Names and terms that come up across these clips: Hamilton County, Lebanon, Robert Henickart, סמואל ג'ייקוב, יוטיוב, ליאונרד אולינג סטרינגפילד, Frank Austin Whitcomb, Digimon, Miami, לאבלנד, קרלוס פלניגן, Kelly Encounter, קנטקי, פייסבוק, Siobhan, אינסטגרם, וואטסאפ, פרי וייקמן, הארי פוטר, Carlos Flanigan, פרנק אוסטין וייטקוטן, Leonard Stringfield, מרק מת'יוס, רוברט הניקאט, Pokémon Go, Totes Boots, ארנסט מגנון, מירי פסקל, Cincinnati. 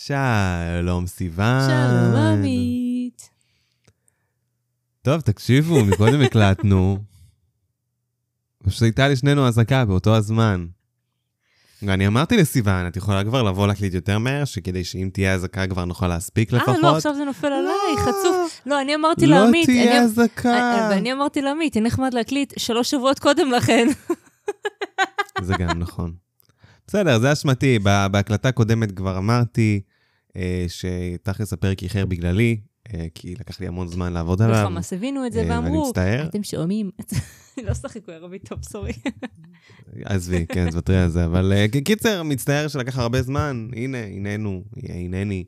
שלום סיוון. שלום עמית. טוב, תקשיבו, מקודם הקלטנו. פשוט הייתה לשנינו הזקה באותו הזמן. ואני אמרתי לסיוון, את יכולה כבר לבוא להקליט יותר מהר, שכדי שאם תהיה הזקה כבר נוכל להספיק לפחות. לא, עכשיו זה נופל עליי, חצוף. לא, אני אמרתי לעמית. לא תהיה הזקה. ואני אמרתי לעמית, היא נחמד להקליט 3 שבועות קודם לכן. זה גם נכון. בסדר, זה אשמתי. בהקלטה קודמת כבר אמרתי שתכלס הפרק איחר בגללי, כי לקח לי המון זמן לעבוד עליו. נכון, אז הבינו את זה ואמרו, אתם שומעים. לא שחיקו ערבית טוב, סורי. אז וי, כן, תוותרי על זה. אבל קיצר, מצטער שלקח הרבה זמן. הנה, הננו, הנני.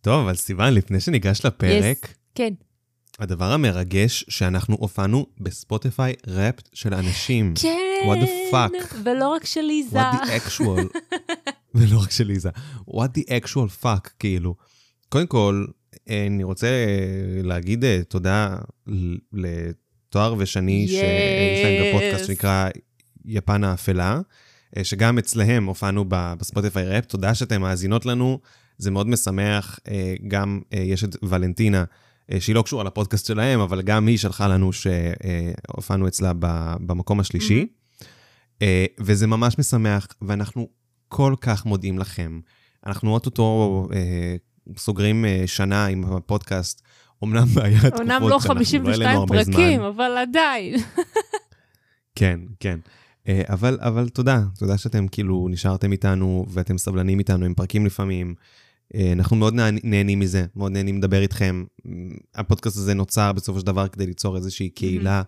טוב, אבל סיוון, לפני שניגש לפרק, כן. הדבר המרגש שאנחנו הופענו בספוטיפיי ראפ של אנשים. כן. What the fuck. ולא רק של ליזה. What the actual. ולא רק של ליזה. What the actual fuck, כאילו. קודם כל, אני רוצה להגיד תודה לתואר ושני, שיש להם גם פודקאסט שנקרא יפן האפלה, שגם אצלהם הופענו בספוטיפיי ראפ. תודה שאתם מאזינות לנו, זה מאוד משמח. גם יש את ולנטינה, שהיא לא קשורה לפודקאסט שלהם, אבל גם היא שלחה לנו שהופענו אצלה במקום השלישי, וזה ממש משמח, ואנחנו כל כך מודיעים לכם. אנחנו אוטוטו סוגרים שנה עם הפודקאסט, אומנם בעיה תקופות, אומנם לא 52 פרקים, אבל עדיין. כן, כן. אבל תודה שאתם כאילו נשארתם איתנו, ואתם סבלנים איתנו עם פרקים לפעמים, אנחנו מאוד נהנים מזה, מאוד נהנים לדבר איתכם. הפודקאסט הזה נוצר בסופו של דבר כדי ליצור איזושהי קהילה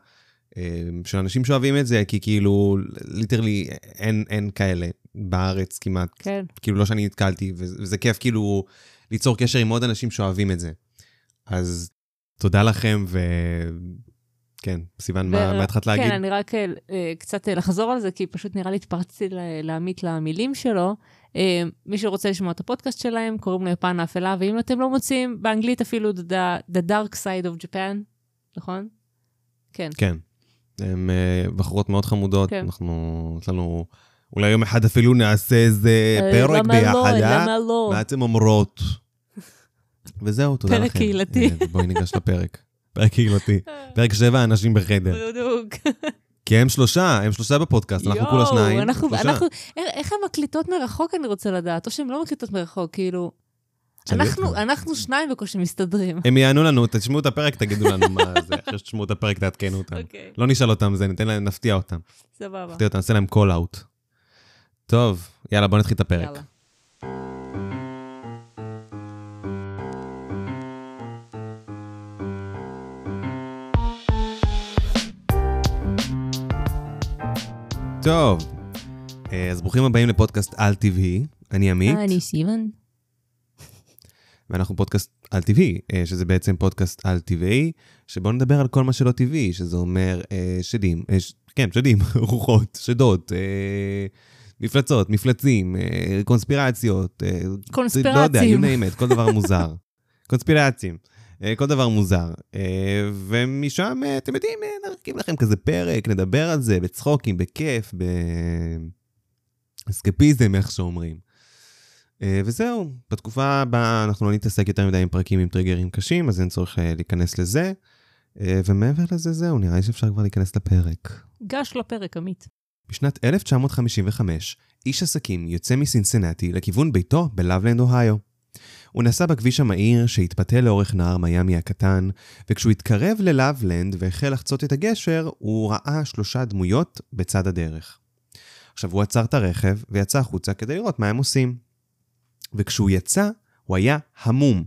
של אנשים שאוהבים את זה, כי כאילו, ליטרלי, אין כאלה בארץ כמעט. כן. כאילו לא שאני התקלתי, וזה כיף כאילו ליצור קשר עם עוד אנשים שאוהבים את זה. אז תודה לכם, כן, סיוון, מה התחלת להגיד? כן, אני רק קצת לחזור על זה, כי פשוט נראה לי התפרצתי לעמית למילים שלו. מי שרוצה לשמוע את הפודקאסט שלהם, קוראים לו יפן האפלה, ואם אתם לא מוצאים, באנגלית אפילו The Dark Side of Japan, נכון? כן. כן. הם בחורות מאוד חמודות, אנחנו, שלנו, אולי יום אחד אפילו נעשה איזה פרק ביחד. למה לא? מה אתם אומרות? וזהו, תודה לכם. פרק קהילתי. בואי ניגש לפרק. פרק קהילתי. פרק 7 אנשים בחדר. בדיוק. כי הם שלושה בפודקאסט, אנחנו כולה 2. איך הן מקליטות מרחוק, אני רוצה לדעת, או שהן לא מקליטות מרחוק, כאילו, אנחנו 2 בקושי מסתדרים. הם יענו לנו, תשמעו את הפרק, תגידו לנו מה זה, אחרי שתשמעו את הפרק, תעדכנו אותם. לא נשאל אותם זה, ניתן להם, נפתיע אותם. סבבה. נפתיע אותם, נעשה להם קול אאוט. טוב, יאללה, בואו נתחיל את הפרק. יאללה. טוב, אז ברוכים הבאים לפודקאסט על טבעי, אני עמית. אני סיוון. ואנחנו פודקאסט על טבעי, שזה בעצם פודקאסט על טבעי, שבו נדבר על כל מה שלא טבעי, שזה אומר שדים, כן, שדים, רוחות, שדות, מפלצות, מפלצים, קונספירציות. קונספירצים. לא יודע, you name it, כל דבר מוזר. קונספירצים. כל דבר מוזר, ומשם, אתם יודעים, נרקים לכם כזה פרק, נדבר על זה, בצחוקים, בכיף, באסקפיזם, איך שאומרים. וזהו, בתקופה הבאה אנחנו לא נתעסק יותר מדי עם פרקים עם טריגרים קשים, אז אין צורך להיכנס לזה, ומעבר לזה זהו, נראה לי שאפשר כבר להיכנס לפרק. גש לפרק, עמית. בשנת 1955, איש עסקים יוצא מסינסינטי לכיוון ביתו בלבלנד, אוהיו. הוא נסע בכביש המהיר שהתפתה לאורך נהר מיאמי הקטן, וכשהוא התקרב ללבלנד והחל לחצות את הגשר, הוא ראה 3 דמויות בצד הדרך. עכשיו הוא עצר את הרכב ויצא החוצה כדי לראות מה הם עושים. וכשהוא יצא, הוא היה המום.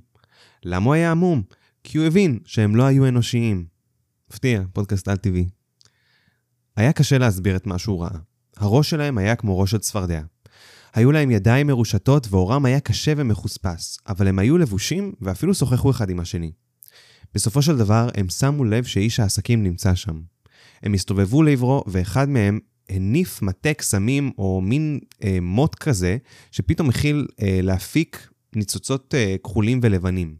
למה הוא היה המום? כי הוא הבין שהם לא היו אנושיים. מפתיע, פודקאסט על טבעי. היה קשה להסביר את מה שהוא ראה. הראש שלהם היה כמו ראש של צפרדע. היו להם ידיים מרושתות ואורם היה קשה ומחוספס, אבל הם היו לבושים ואפילו שוחחו אחד עם השני. בסופו של דבר הם שמו לב שאיש העסקים נמצא שם. הם הסתובבו לעברו ואחד מהם הניף מטה קסמים או מין מוט כזה שפתאום הכיל להפיק ניצוצות כחולים ולבנים.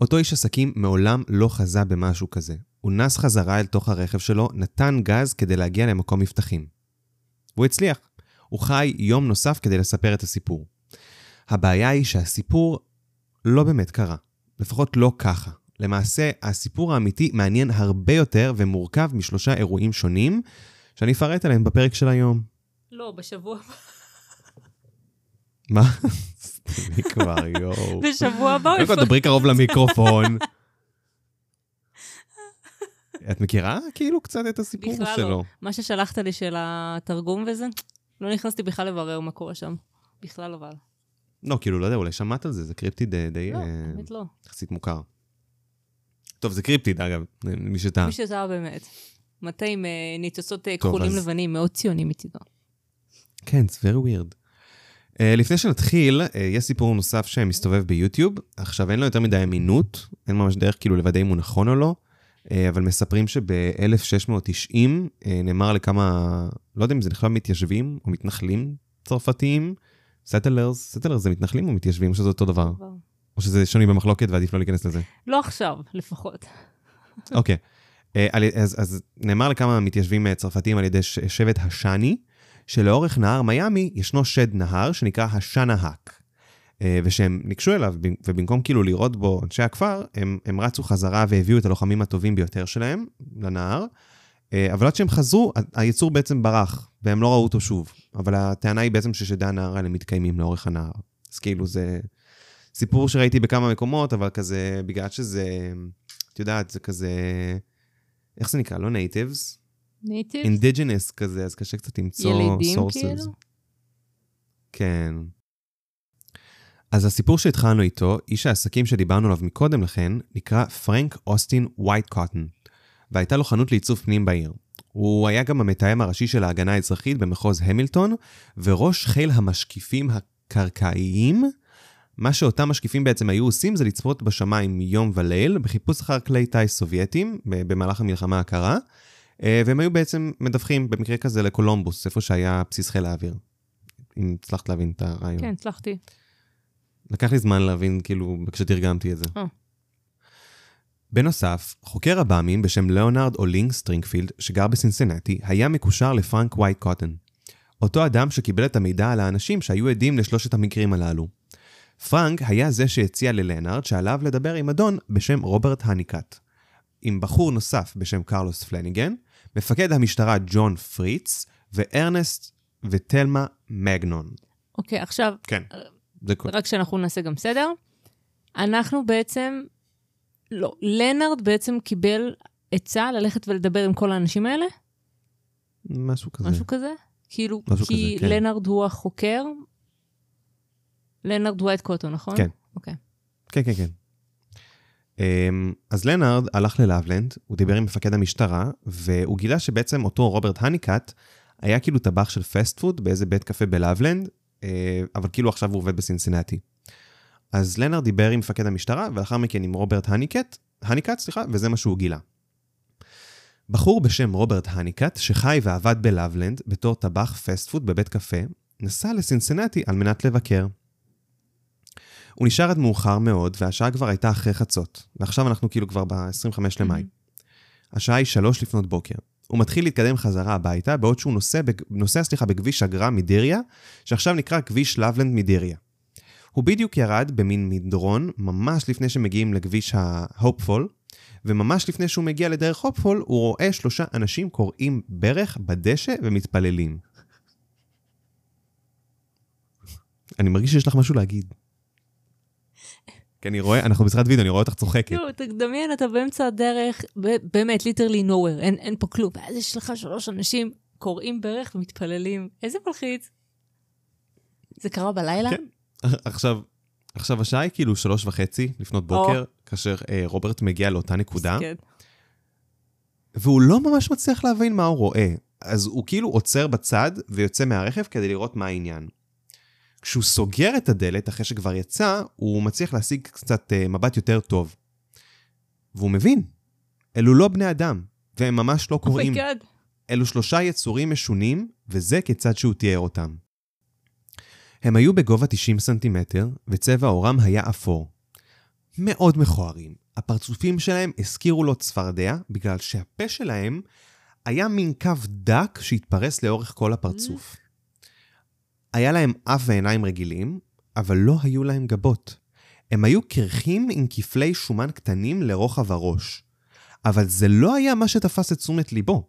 אותו איש עסקים מעולם לא חזה במשהו כזה. הוא נס חזרה אל תוך הרכב שלו, נתן גז כדי להגיע למקום מבטחים. והוא הצליח. הוא חי יום נוסף כדי לספר את הסיפור. הבעיה היא שהסיפור לא באמת קרה, לפחות לא ככה. למעשה, הסיפור האמיתי מעניין הרבה יותר ומורכב משלושה אירועים שונים, שאני אפרט עליהם בפרק של היום. לא, בשבוע הבא. מה? סתמי כבר, יואו. בשבוע הבא. קודם כל, דברי קרוב למיקרופון. את מכירה כאילו קצת את הסיפור שלו? בכלל לא. מה ששלחת לי של התרגום וזה, לא נכנסתי בכלל לברר מה קורה שם. בכלל אבל. לא, כאילו, לא יודע, אולי שמעת על זה, זה קריפטיד די... לא, באמת לא. חצית מוכר. טוב, זה קריפטיד, אגב, מי שטעה. מי שטעה באמת. מתי עם ניצוצות כחולים לבנים, מאוד ציונים מצידו. כן, it's very weird. לפני שנתחיל, יש סיפור נוסף שמסתובב ביוטיוב. עכשיו, אין לו יותר מדי אמינות, אין ממש דרך כאילו לוודא אם הוא נכון או לא, אבל מספרים שב-1690 נאמר לכמה, לא יודע אם זה נכלל מתיישבים או מתנחלים צרפתיים, סטלרס זה מתנחלים או מתיישבים, או שזה אותו דבר? או שזה שוני במחלוקת ועדיף לא להיכנס לזה? לא עכשיו, לפחות. אוקיי. אז נאמר לכמה מתיישבים צרפתיים על ידי שבט השני, שלאורך נהר מיאמי ישנו שד נהר שנקרא השנהק, ושהם נקשו אליו, ובמקום כאילו לראות בו אנשי הכפר, הם רצו חזרה והביאו את הלוחמים הטובים ביותר שלהם לנהר, אבל עד שהם חזרו, היצור בעצם ברח, והם לא ראו אותו שוב. אבל הטענה היא בעצם ששדה הנהר האלה מתקיימים לאורך הנהר. אז כאילו זה סיפור שראיתי בכמה מקומות, אבל כזה, בגלל שזה, את יודעת, זה כזה, איך זה נקרא? לא natives? natives? indigenous כזה, אז קשה קצת למצוא sources. ילידים כאילו? כן. אז הסיפור שהתחלנו איתו, איש העסקים שדיברנו עליו מקודם לכן, נקרא פרנק אוסטין וייטקוטן. והייתה לו חנות לעיצוב פנים בעיר. הוא היה גם המתאם הראשי של ההגנה האזרחית במחוז המילטון, וראש חיל המשקיפים הקרקעיים. מה שאותם משקיפים בעצם היו עושים, זה לצפות בשמיים יום וליל, בחיפוש אחר כלי טייס סובייטים, במהלך המלחמה הקרה, והם היו בעצם מדווחים במקרה כזה לקולומבוס, איפה שהיה בסיס חיל האוויר. אם הצלחת להבין את הרעיון. כן, הצלחתי. לקח לי זמן להבין, כאילו, כשתרגמתי את זה. בנוסף, חוקר הבאמים בשם ליאונרד אולינג סטרינגפילד, שגר בסינסינטי, היה מקושר לפרנק וייטקוטן, אותו אדם שקיבל את המידע על האנשים שהיו עדים לשלושת המקרים הללו. פרנק היה זה שהציע ללאונרד שעליו לדבר עם אדון בשם רוברט הניקאט, עם בחור נוסף בשם קרלוס פלניגן, מפקד המשטרה ג'ון פריץ, וארנסט ותלמה מגנון. אוקיי, עכשיו, כן. רק שאנחנו נעשה גם סדר. אנחנו בעצם... לא, לנארד בעצם קיבל עצה ללכת ולדבר עם כל האנשים האלה? משהו כזה. משהו כזה? כאילו, כי לנארד הוא החוקר, לנארד וייטקוטן, נכון? כן. אוקיי. כן, כן, כן. אז לנארד הלך ללאבלנד, הוא דיבר עם מפקד המשטרה, והוא גילה שבעצם אותו רוברט הניקאט, היה כאילו טבח של פסט פוד באיזה בית קפה בלאבלנד, אבל כאילו עכשיו הוא עובד בסינסינטי. אז לנארד דיבר עם מפקד המשטרה, ולאחר מכן עם רוברט הניקאט, וזה מה שהוא גילה. בחור בשם רוברט הניקאט, שחי ועבד בלאבלנד, בתור טבח פסט-פוד בבית קפה, נסע לסינסינטי על מנת לבקר. הוא נשאר עד מאוחר מאוד, והשעה כבר הייתה אחרי חצות, ועכשיו אנחנו כאילו כבר ב-25 למאי. השעה היא 3:00 לפנות בוקר. הוא מתחיל להתקדם חזרה הביתה, בעוד שהוא נוסע בכביש אגרה מדיריה, שעכשיו נקרא כביש לאבלנד מדיריה. הוא בדיוק ירד במין מדרון, ממש לפני שמגיעים לכביש ההופפול, וממש לפני שהוא מגיע לדרך הופפול, הוא רואה 3 אנשים קוראים ברך בדשא ומתפללים. אני מרגיש שיש לך משהו להגיד. כי אני רואה, אנחנו בשיחת וידאו, אני רואה אותך צוחקת. לא, תדמיין, אתה באמצע הדרך, באמת, literally nowhere, אין פה כלום. ואז יש לך 3 אנשים קוראים ברך ומתפללים. איזה מלחיץ. זה קרה בלילה? כן. עכשיו השעה היא כאילו 3:30 לפנות בוקר, כאשר רוברט מגיע לאותה נקודה, והוא לא ממש מצליח להבין מה הוא רואה, אז הוא כאילו עוצר בצד ויוצא מהרכב כדי לראות מה העניין. כשהוא סוגר את הדלת אחרי שכבר יצא, הוא מצליח להשיג קצת מבט יותר טוב, והוא מבין, אלו לא בני אדם, והם ממש לא קוראים, אלו 3 יצורים משונים, וזה כיצד שהוא תיאר אותם. הם היו בגובה 90 סנטימטר, וצבע אורם היה אפור. מאוד מכוערים. הפרצופים שלהם הזכירו לו צפרדיה, בגלל שהפה שלהם היה מין קו דק שהתפרס לאורך כל הפרצוף. היה להם אף ועיניים רגילים, אבל לא היו להם גבות. הם היו קרחים עם כפלי שומן קטנים לרוחב הראש. אבל זה לא היה מה שתפס את תשומת ליבו,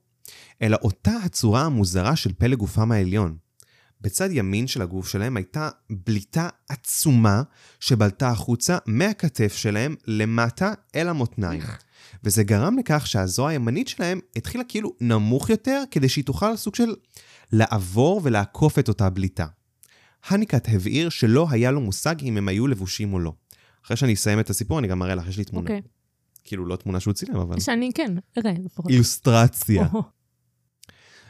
אלא אותה הצורה המוזרה של פלא גופם העליון. בצד ימין של הגוף שלהם הייתה בליטה עצומה שבלטה החוצה מהכתף שלהם למטה אל המותניים. וזה גרם לכך שהזועה הימנית שלהם התחילה כאילו נמוך יותר, כדי שהיא תוכל סוג של לעבור ולעקוף את אותה בליטה. הניקאט הבהיר שלא היה לו מושג אם הם היו לבושים או לא. אחרי שאני אסיים את הסיפור, אני גם אראה לך, יש לי תמונה. Okay. כאילו לא תמונה שהוא צילם, אבל... שאני כן, אראה. אילוסטרציה. Oh.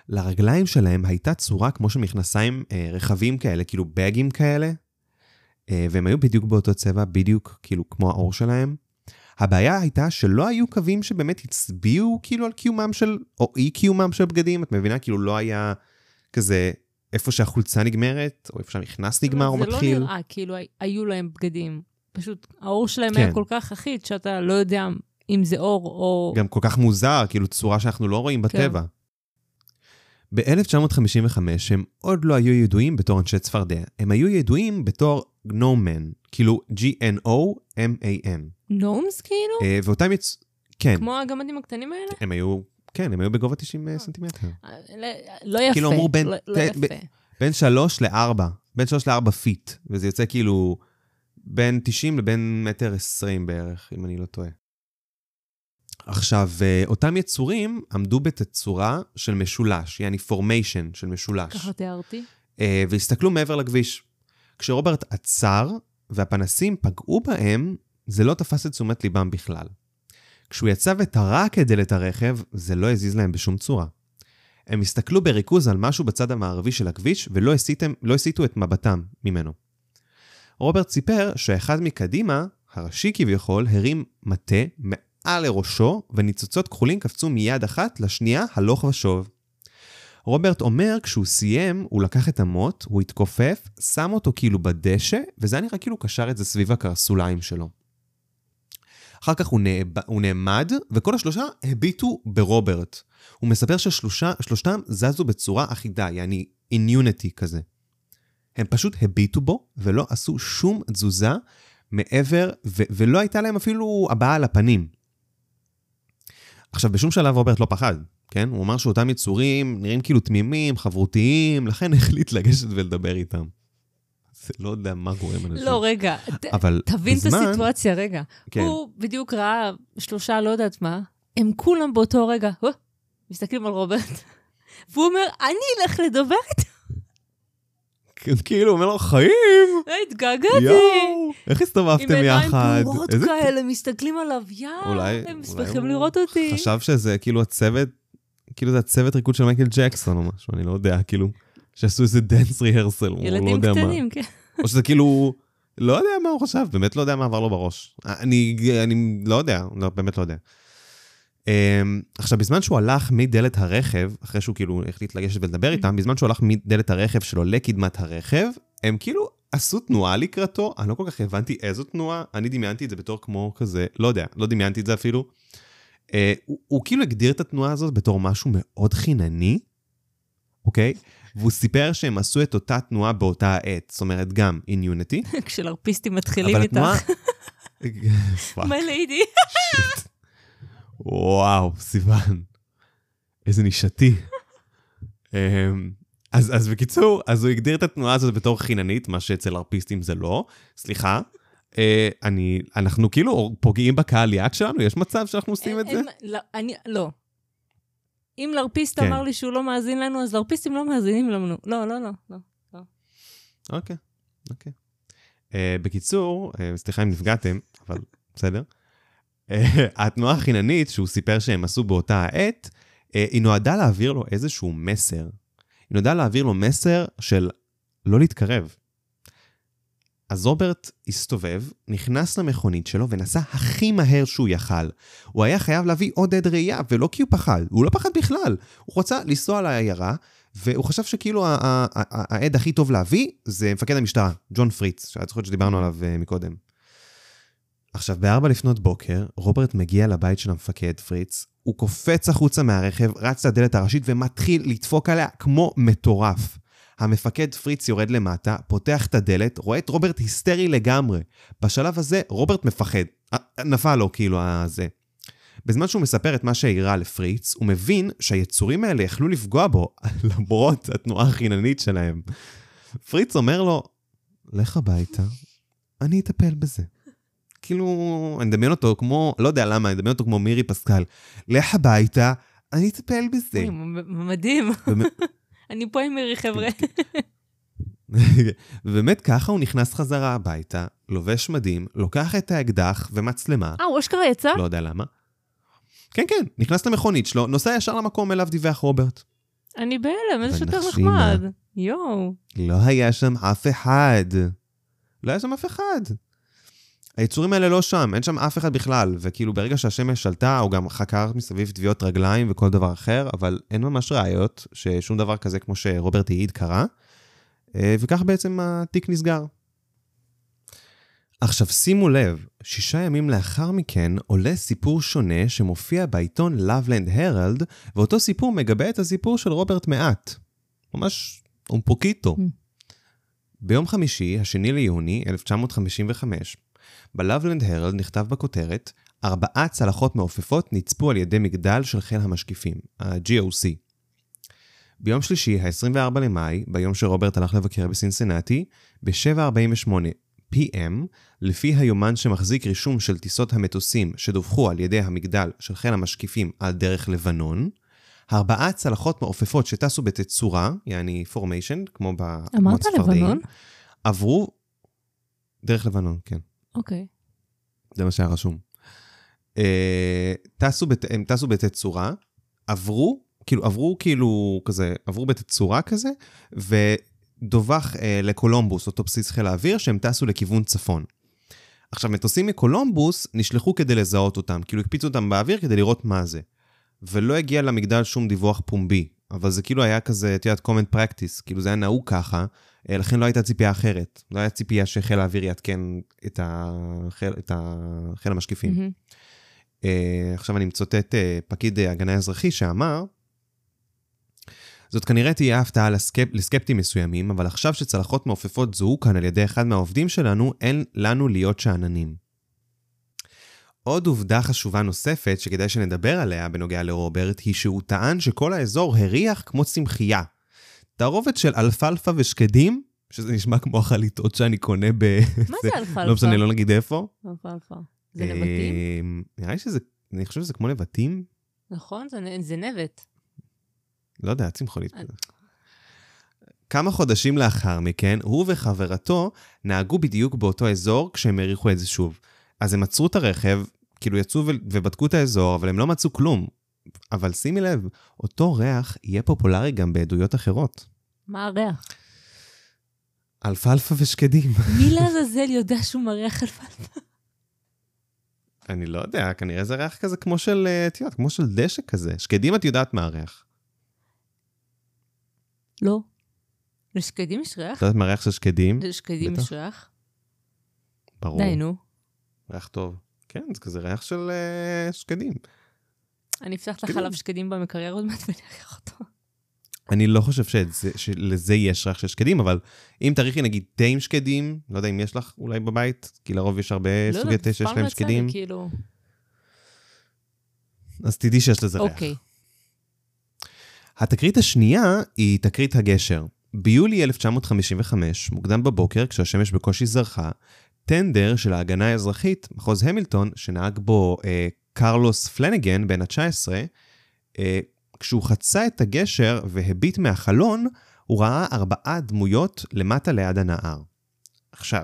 לרגליים שלהם הייתה צורה כמו של מכנסיים רחבים כאלה, כאילו בגים כאלה, והם היו בדיוק באותו צבע, בדיוק כאילו כמו האור שלהם. הבעיה הייתה שלא היו קווים שבאמת הצביעו כאילו על קיומם של, או אי קיומם של בגדים, את מבינה? כאילו לא היה כזה איפה שהחולצה נגמרת, או איפה שהמכנס נגמר או מתחיל. זה לא נראה, כאילו היו להם בגדים. פשוט האור שלהם כן. היה כל כך אחיד, שאתה לא יודע אם זה אור או... גם כל כך מוזר, כאילו צורה שאנחנו לא רואים בטבע. כן. ב-1955 הם עוד לא היו ידועים בתור אנשי צפרדע. הם היו ידועים בתור גנומן, כאילו G-N-O-M-A-N. גנומס כאילו? ואותם יצ... כן. כמו הגמדים הקטנים האלה? הם היו, כן, הם היו בגובה 90 סנטימטר. לא יפה. כאילו אמור בין... לא יפה. בין 3 ל-4, בין 3 ל-4 פיט, וזה יוצא כאילו בין 90 לבין 1.20 בערך, אם אני לא טועה. עכשיו, אותם יצורים עמדו בתצורה של משולש, יעני פורמיישן של משולש. ככה תיארתי. והסתכלו מעבר לכביש. כשרוברט עצר והפנסים פגעו בהם, זה לא תפס את תשומת ליבם בכלל. כשהוא יצא וטרק את דלת הרכב, זה לא הזיז להם בשום צורה. הם הסתכלו בריכוז על משהו בצד המערבי של הכביש, ולא הסיטו את מבטם ממנו. רוברט סיפר שאחד מקדימה, הראשי כביכול, הרים מטה על לראשו, וניצוצות כחולים קפצו מיד אחת לשנייה הלוך ושוב. רוברט אומר, כשהוא סיים, הוא לקח את המוט, הוא התכופף, שם אותו כאילו בדשא, וזה נראה כאילו קשר את זה סביב הקרסוליים שלו. אחר כך הוא נעמד, וכל השלושה הביטו ברוברט. הוא מספר ששלושתם זזו בצורה אחידה, יעני איניוניטי כזה. הם פשוט הביטו בו, ולא עשו שום תזוזה מעבר, ולא הייתה להם אפילו הבעה על הפנים. עכשיו, בשום שלב רוברט לא פחד, כן? הוא אמר שאותם יצורים נראים כאילו תמימים, חברותיים, לכן החליט לגשת ולדבר איתם. זה לא יודע מה קורה עם אנשים. לא, רגע, תבין את הסיטואציה, רגע. הוא בדיוק ראה שלושה, לא יודעת מה, הם כולם באותו רגע, מסתכלים על רוברט, והוא אומר, אני אלך לדבר איתם. כאילו, הוא אומר לו, חיים! התגעגעתי! איך הסתובבתם יחד? עם עיניים פורות כאלה, מסתכלים עליו, הם מספחים לראות אותי. חשב שזה כאילו הצוות, כאילו זה הצוות ריקוד של מייקל ג'קסון או משהו, אני לא יודע, כאילו, שעשו איזה דנס ריהרסל, הוא לא יודע מה. ילדים קטנים, כן. או שזה כאילו, לא יודע מה הוא חשב, באמת לא יודע מה עבר לו בראש. אני לא יודע, באמת לא יודע. עכשיו, בזמן שהוא הלך מדלת הרכב, אחרי שהוא כאילו החליט לגשת ולדבר איתם, בזמן שהוא הלך מדלת הרכב שלו לקדמת הרכב, הם כאילו עשו תנועה לקראתו, אני לא כל כך הבנתי איזו תנועה, אני דמיינתי את זה בתור כמו כזה, לא יודע, לא דמיינתי את זה אפילו. הוא כאילו הגדיר את התנועה הזאת בתור משהו מאוד חינני, אוקיי? והוא סיפר שהם עשו את אותה תנועה באותה העת, זאת אומרת גם איניוניטי. כשלרפיסטים מתחילים איתך. אבל התנועה... מה לידי? שיט. וואו, סיוון. איזה נישתי. אז בקיצור, אז הוא הגדיר את התנועה הזאת בתור חיננית, מה שאצל הרפיסטים זה לא. סליחה, אנחנו כאילו פוגעים בקהל יד שלנו, יש מצב שאנחנו עושים את זה? לא. אם לרפיסט אמר לי שהוא לא מאזין לנו, אז לרפיסטים לא מאזינים לנו. לא, לא, לא. אוקיי, אוקיי. בקיצור, סליחה אם נפגעתם, אבל בסדר. התנועה החיננית שהוא סיפר שהם עשו באותה העת, היא נועדה להעביר לו איזשהו מסר. היא נודעה להעביר לו מסר של לא להתקרב. אז רוברט הסתובב, נכנס למכונית שלו ונסע הכי מהר שהוא יכל. הוא היה חייב להביא עוד עד ראייה, ולא כי הוא פחד. הוא לא פחד בכלל. הוא רוצה לנסוע על העיירה, והוא חשב שכאילו העד הכי טוב להביא זה מפקד המשטרה, ג'ון פריץ, שאת זוכרת שדיברנו עליו מקודם. עכשיו, ב-4 לפנות בוקר, רוברט מגיע לבית של המפקד פריץ, הוא קופץ החוצה מהרכב, רץ לדלת הראשית ומתחיל לדפוק עליה כמו מטורף. המפקד פריץ יורד למטה, פותח את הדלת, רואה את רוברט היסטרי לגמרי. בשלב הזה רוברט מפחד. נפל לו כאילו הזה. בזמן שהוא מספר את מה שהעירה לפריץ, הוא מבין שהיצורים האלה יכלו לפגוע בו, למרות התנועה החיננית שלהם. פריץ אומר לו, לך הביתה, אני אטפל בזה. כאילו, אני מדמיין אותו כמו, לא יודע למה, אני מדמיין אותו כמו מירי פסקל. לך הביתה, אני אטפל בזה. מדהים. אני פה עם מירי חבר'ה. באמת ככה הוא נכנס חזרה הביתה, לובש מדהים, לוקח את האקדח ומצלמה. הוא אשכרה יצא? לא יודע למה. כן, נכנס למכונית שלו, נוסע ישר למקום אליו דיווח רוברט. אני בהלם, איזה שוטר נחמד. יואו. לא היה שם אף אחד. היצורים האלה לא שם, אין שם אף אחד בכלל, וכאילו ברגע שהשמש שלטה, הוא גם חקר מסביב דביעות רגליים וכל דבר אחר, אבל אין ממש ראיות ששום דבר כזה כמו שרוברט העיד קרה, וכך בעצם התיק נסגר. עכשיו שימו לב, 6 ימים לאחר מכן עולה סיפור שונה שמופיע בעיתון Loveland Herald, ואותו סיפור מגבה את הסיפור של רוברט מעט. ממש אום פוקיטו. ביום חמישי, 2 ליוני 1955, בלאבלנד הרלד נכתב בכותרת, 4 צלחות מעופפות נצפו על ידי מגדל של חיל המשקיפים, ה-GOC. ביום שלישי, ה-24 למאי, ביום שרוברט הלך לבקר בסינסינטי, ב-7:48 PM, לפי היומן שמחזיק רישום של טיסות המטוסים שדווחו על ידי המגדל של חיל המשקיפים על דרך לבנון, 4 צלחות מעופפות שטסו בתצורה, יעני formation, כמו במוצפרדאים. אמרת לבנון? עברו דרך לבנון, כן. אוקיי. זה מה שהיה רשום. הם טסו בתצורה, עברו בתצורה כזה, ודווח לקולומבוס, אותו בסיס חיל האוויר, שהם טסו לכיוון צפון. עכשיו, מטוסים מקולומבוס נשלחו כדי לזהות אותם, כאילו הקפיצו אותם באוויר כדי לראות מה זה. ולא הגיע למגדל שום דיווח פומבי, אבל זה כאילו היה כזה, תיאת common practice, כאילו זה היה נהוג ככה, לכן לא הייתה ציפייה אחרת. לא הייתה ציפייה שחיל האוויר יתקן את חיל המשקיפים. עכשיו אני מצוטט פקיד הגנה האזרחי שאמר, זאת כנראה תהיה הפתעה לסקפטים מסוימים, אבל עכשיו שצלחות מעופפות זוהו כאן על ידי אחד מהעובדים שלנו, אין לנו להיות שעננים. עוד עובדה חשובה נוספת שכדאי שנדבר עליה בנוגע לרוברט, היא שהוא טען שכל האזור הריח כמו צמחייה. תערובת של אלפלפה ושקדים, שזה נשמע כמו החליטות שאני קונה ב... מה זה אלפלפה? לא משנה, לא נגיד איפה. אלפלפה. זה נבטים? נראה לי שזה, אני חושב שזה כמו נבטים. נכון, זה נבט. לא יודע, צמחונית. כמה חודשים לאחר מכן, הוא וחברתו נהגו בדיוק באותו אזור כשהם הריחו את זה שוב. אז הם עצרו את הרכב, כאילו יצאו ובדקו את האזור, אבל הם לא מצאו כלום. אבל שימי לב, אותו ריח יהיה פופולרי גם בעדויות אחרות. מה הריח? אלפלפה ושקדים. מי לעזאזל יודע שהוא מריח אלפלפה? אני לא יודע, כנראה זה ריח כזה כמו של, תראה, כמו של דשא כזה. שקדים את יודעת מה הריח? לא. לשקדים יש ריח? את יודעת מה ריח של שקדים? לשקדים יש ריח? ברור. די, נו. ריח טוב. כן, זה כזה ריח של שקדים. אני אפתח לך עליו שקדים במקרר עוד מעט ונערך אותו. אני לא חושב שלזה יש ריח של שקדים, אבל אם תריכי נגיד תה עם שקדים, לא יודע אם יש לך אולי בבית, כי לרוב יש הרבה סוגי תה שיש להם שקדים. אז תדעי שיש לזה ריח. התקרית השנייה היא תקרית הגשר. ביולי 1955, מוקדם בבוקר, כשהשמש בקושי זרחה, טנדר של ההגנה האזרחית, מחוז המילטון, שנהג בו קרלוס פלניגן, בן ה-19, כשהוא חצה את הגשר והביט מהחלון, הוא ראה 4 דמויות למטה ליד הנהר. עכשיו,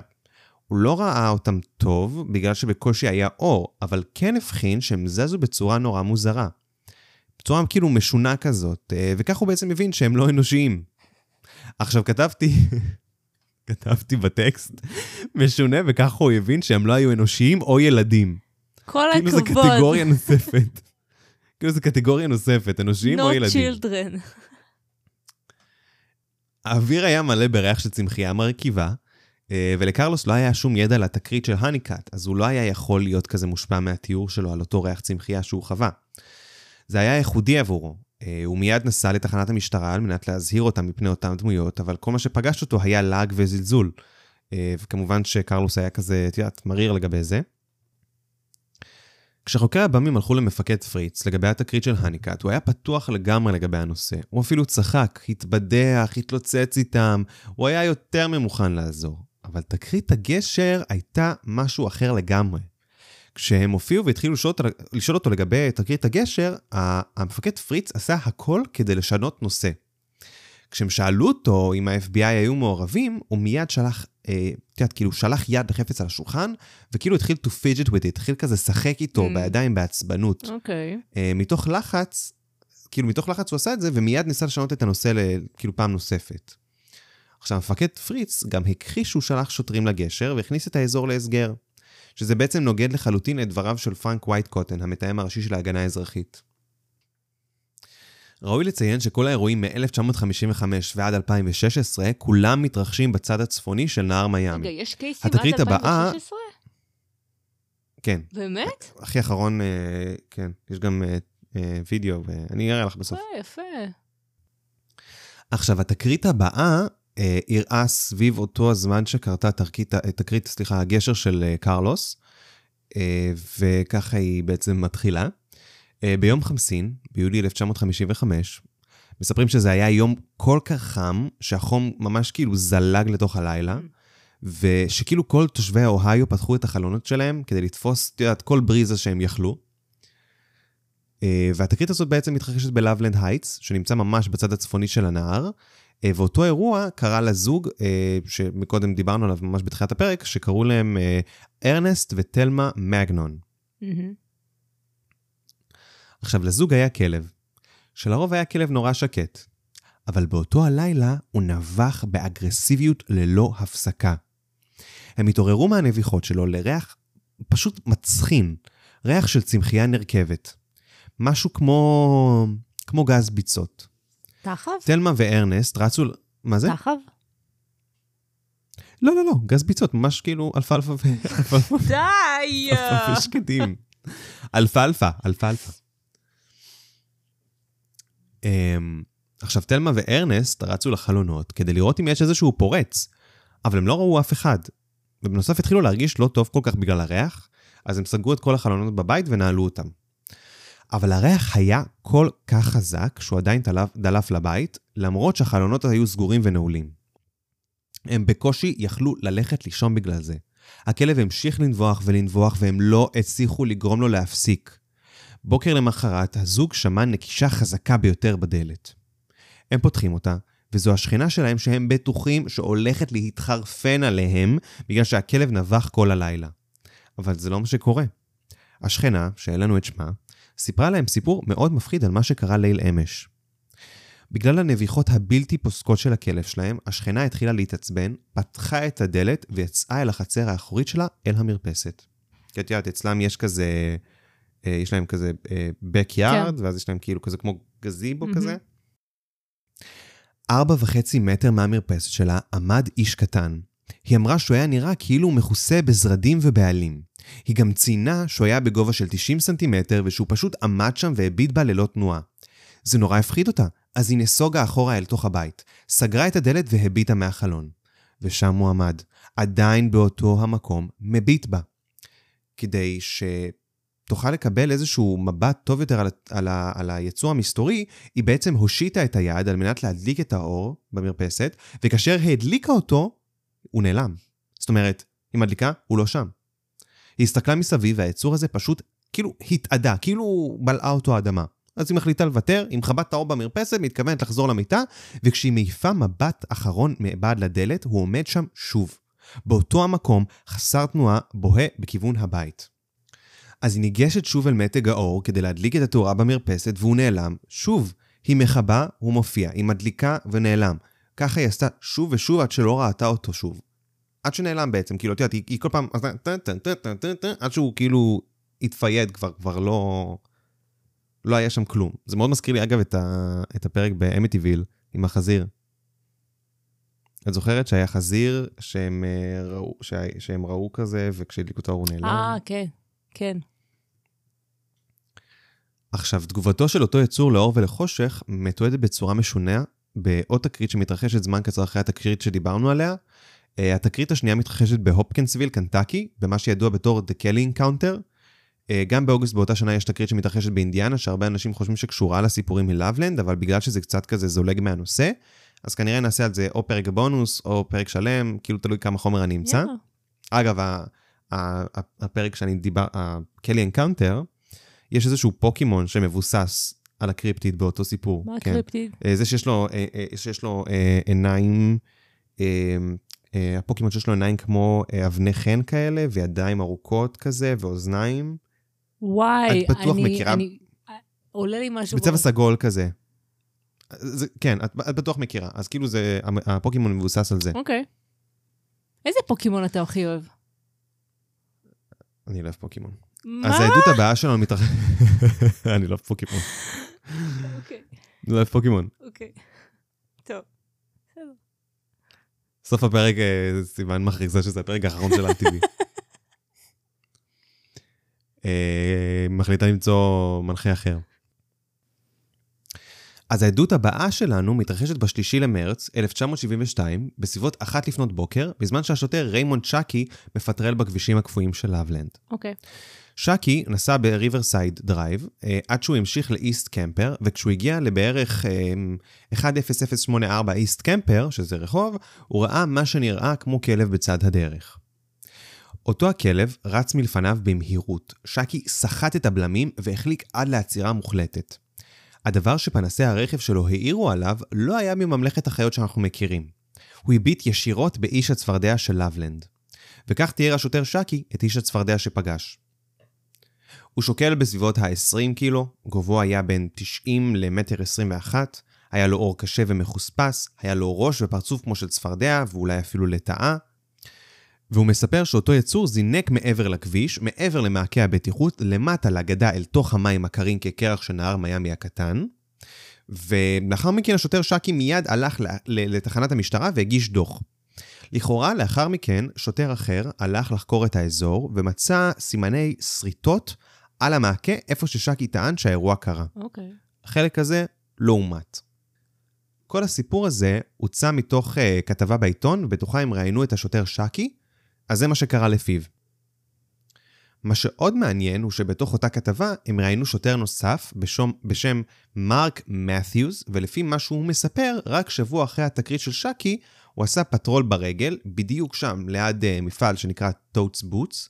הוא לא ראה אותם טוב, בגלל שבקושי היה אור, אבל כן הבחין שהם זזו בצורה נורא מוזרה. בצורה כאילו משונה כזאת, וכך הוא בעצם מבין שהם לא אנושיים. עכשיו, כתבתי בטקסט משונה, וכך הוא הבין שהם לא היו אנושיים או ילדים. כל הכבוד. כאילו זו קטגוריה נוספת. אנושיים או ילדים. Not children. האוויר היה מלא בריח של צמחייה מרכיבה, ולקרלוס לא היה שום ידע לתקרית של הניקאט, אז הוא לא היה יכול להיות כזה מושפע מהתיאור שלו על אותו ריח צמחייה שהוא חווה. זה היה ייחודי עבורו. הוא מיד נסע לתחנת המשטרה על מנת להזהיר אותם מפני אותם דמויות, אבל כל מה שפגש אותו היה לעג וזלזול. וכמובן שקרלוס היה כזה, תיאת, מריר לגבי זה. כשחוקרי הבמים הלכו למפקד פריץ לגבי התקרית של הניקאט, הוא היה פתוח לגמרי לגבי הנושא. הוא אפילו צחק, התבדח, התלוצץ איתם, הוא היה יותר ממוכן לעזור. אבל תקרית הגשר הייתה משהו אחר לגמרי. כשהם הופיעו והתחילו לשאול אותו לגבי תקרית הגשר, המפקד פריץ עשה הכל כדי לשנות נושא. כשהם שאלו אותו אם ה-FBI היו מעורבים, הוא מיד שלח, כאילו שלח יד לחפץ על השולחן, וכאילו התחיל to fidget with it, התחיל כזה שחק איתו בידיים בעצבנות. מתוך לחץ, כאילו מתוך לחץ הוא עשה את זה, ומיד ניסה לשנות את הנושא כאילו פעם נוספת. עכשיו, המפקד פריץ גם הכחיש שהוא שלח שוטרים לגשר, והכניס את האזור להסגר, שזה בעצם נוגד לחלוטין את דבריו של פרנק ווייט קוטן, המתאם הראשי של ההגנה האזרחית. ראוי לציין שכל האירועים מ-1955 ועד 2016, כולם מתרחשים בצד הצפוני של נהר מיאמי. רגע, יש קייסים עד 2016? כן. באמת? הכי אחרון, כן. יש גם וידאו, ואני אראה לך בסוף. יפה. עכשיו, התקרית הבאה, הראה סביב אותו הזמן שקרתה תקרית, סליחה, הגשר של קרלוס, וככה היא בעצם מתחילה. ביום חמסין, ביולי 1955, מספרים שזה היה יום כל כך חם, שהחום ממש כאילו זלג לתוך הלילה, ושכאילו כל תושבי האוהיו פתחו את החלונות שלהם, כדי לתפוס את כל בריזה שהם יכלו. והתקרית הזאת בעצם מתרחשת בלאבלנד הייטס, שנמצא ממש בצד הצפוני של הנהר, ואותו אירוע קרה לזוג, שמקודם דיברנו עליו ממש בתחילת הפרק, שקראו להם ארנסט ותלמה מגנון. עכשיו, לזוג היה כלב, שלרוב היה כלב נורא שקט, אבל באותו הלילה הוא נבח באגרסיביות ללא הפסקה. הם התעוררו מהנביחות שלו לריח פשוט מצחין, ריח של צמחייה נרכבת, משהו כמו גז ביצות. תחב? תלמה וארנסט רצו... מה זה? תחב? לא, לא, לא, גז ביצות, ממש כאילו אלפלפה ו... די! אלפלפה שקדים. אלפלפה, אלפלפה. עכשיו, תלמה וארנסט רצו לחלונות כדי לראות אם יש איזשהו פורץ, אבל הם לא ראו אף אחד. ובנוסף התחילו להרגיש לא טוב כל כך בגלל הריח, אז הם סגרו את כל החלונות בבית ונעלו אותם. אבל הריח היה כל כך חזק שהוא עדיין דלף לבית, למרות שהחלונות היו סגורים ונעולים. הם בקושי יכלו ללכת לישון בגלל זה. הכלב המשיך לנבוח ולנבוח, והם לא הצליחו לגרום לו להפסיק. בוקר למחרת, הזוג שמע נקישה חזקה ביותר בדלת. הם פותחים אותה, וזו השכינה שלהם שהם בטוחים שהולכת להתחרפן עליהם, בגלל שהכלב נבח כל הלילה. אבל זה לא מה שקורה. השכינה, שאלנו את שמה, סיפרה להם סיפור מאוד מפחיד על מה שקרה ליל אמש. בגלל הנביחות הבלתי פוסקות של הכלב שלהם, השכנה התחילה להתעצבן, פתחה את הדלת ויצאה אל החצר האחורית שלה אל המרפסת. יודעת, אצלם יש כזה... יש להם כזה backyard, ואז יש להם כאילו כזה כמו גזיבו כזה. 4.5 מטר מהמרפסת שלה עמד איש קטן. היא אמרה שהוא היה נראה כאילו הוא מכוסה בזרדים ובעלים. היא גם ציינה שהוא היה בגובה של 90 סנטימטר, ושהוא פשוט עמד שם והביט בה ללא תנועה. זה נורא הפחיד אותה, אז היא נסוגה אחורה אל תוך הבית, סגרה את הדלת והביטה מהחלון. ושם הוא עמד, עדיין באותו המקום, מביט בה. כדי תוכל לקבל איזשהו מבט טוב יותר על היצור המסתורי, היא בעצם הושיטה את היד על מנת להדליק את האור במרפסת, וכאשר הדליקה אותו, הוא נעלם. זאת אומרת, היא מדליקה, הוא לא שם. היא הסתכלה מסביב, והיצור הזה פשוט כאילו התעדה, כאילו בלעה אותו האדמה. אז היא מחליטה לוותר, היא מחבאת את האור במרפסת, מתכוונת לחזור למיטה, וכשהיא מעיפה מבט אחרון מאבד לדלת, הוא עומד שם שוב. באותו המקום, חסר תנועה, בוהה בכיוון הבית. אז היא ניגשת שוב אל מתג האור כדי להדליק את התאורה במרפסת, והוא נעלם. שוב, היא מחבה, הוא מופיע. היא מדליקה ונעלם. ככה היא עשתה שוב ושוב עד שלא ראתה אותו שוב. עד שנעלם בעצם, כאילו, היא כל פעם, עד שהוא כאילו התפייד כבר לא היה שם כלום. זה מאוד מזכיר לי, אגב, את הפרק באמיטיביל עם החזיר. את זוכרת שהיה חזיר שהם ראו כזה, וכשהדליקו אותו הוא נעלם. כן. עכשיו, תגובתו של אותו יצור לאור ולחושך מתועדת בצורה משונה בעוד תקרית שמתרחשת זמן קצר אחרי התקרית שדיברנו עליה. התקרית השנייה מתרחשת בהופקינסוויל, קנטקי, במה שידוע בתור The Kelly Encounter. גם באוגוסט באותה שנה יש תקרית שמתרחשת באינדיאנה, שהרבה אנשים חושבים שקשורה לסיפורים מלאבלנד, אבל בגלל שזה קצת כזה זולג מהנושא, אז כנראה נעשה על זה או פרק בונוס או פרק שלם, כאילו תלוי כמה חומר אני אמצא. אגב, הפרק שאני דיבר, ה-Kelly Encounter, יש איזשהו פוקימון שמבוסס על הקריפטיד באותו סיפור. מה הקריפטיד? זה שיש לו עיניים, הפוקימון שיש לו עיניים כמו אבני חן כאלה, וידיים ארוכות כזה, ואוזניים. וואי, את בטוח מכירה... עולה לי משהו... בצבע סגול כזה. כן, את בטוח מכירה. אז כאילו הפוקימון מבוסס על זה. אוקיי. איזה פוקימון אתה הכי אוהב? אני אוהב פוקימון. אז העדות הבאה שלנו מתרחשת... אני לא פוקימון. אוקיי. אני לא פוקימון. אוקיי. טוב. סוף הפרק, סימן מכריזה שזה הפרק האחרון של הטבעי. מחליטה למצוא מנחה אחר. אז העדות הבאה שלנו מתרחשת בשלישי למרץ 1972, בסביבות 1:00 לפנות בוקר, בזמן שהשוטר ריימונד שקי מפטרל בכבישים הקפואים של לאבלנד. אוקיי. שקי נסע בריברסייד דרייב, עד שהוא המשיך לאיסט קמפר, וכשהוא הגיע לבערך 10084 איסט קמפר, שזה רחוב, הוא ראה מה שנראה כמו כלב בצד הדרך. אותו הכלב רץ מלפניו במהירות. שקי שחט את הבלמים והחליק עד לעצירה מוחלטת. הדבר שפנסי הרכב שלו העירו עליו לא היה מממלכת החיות שאנחנו מכירים. הוא הביט ישירות באיש הצפרדיה של לאבלנד. וכך תיאר השוטר שקי את איש הצפרדיה שפגש. הוא שוקל בסביבות ה-20 קילו, גובהו היה בין 90 ל-1.21 מטר, היה לו אור קשה ומחוספס, היה לו ראש ופרצוף כמו של צפרדיה ואולי אפילו לטאה, והוא מספר שאותו יצור זינק מעבר לכביש, מעבר למעקי הבטיחות, למטה לגדה אל תוך המים הקרים כקרח שנהר מיאמי הקטן, ולאחר מכן השוטר שקי מיד הלך לתחנת המשטרה והגיש דוח. לכאורה, לאחר מכן, שוטר אחר הלך לחקור את האזור ומצא סימני שריטות על המעקה איפה ששקי טען שהאירוע קרה. אוקיי. החלק הזה לא אומת. כל הסיפור הזה הוצא מתוך כתבה בעיתון, ובתוכה הם ראיינו את השוטר שקי, אז זה מה שקרה לפיו. מה שעוד מעניין הוא שבתוך אותה כתבה הם ראיינו שוטר נוסף בשם מרק מת'יוס, ולפי מה שהוא מספר, רק שבוע אחרי התקרית של שקי, הוא עשה פטרול ברגל, בדיוק שם, ליד מפעל שנקרא Totes Boots,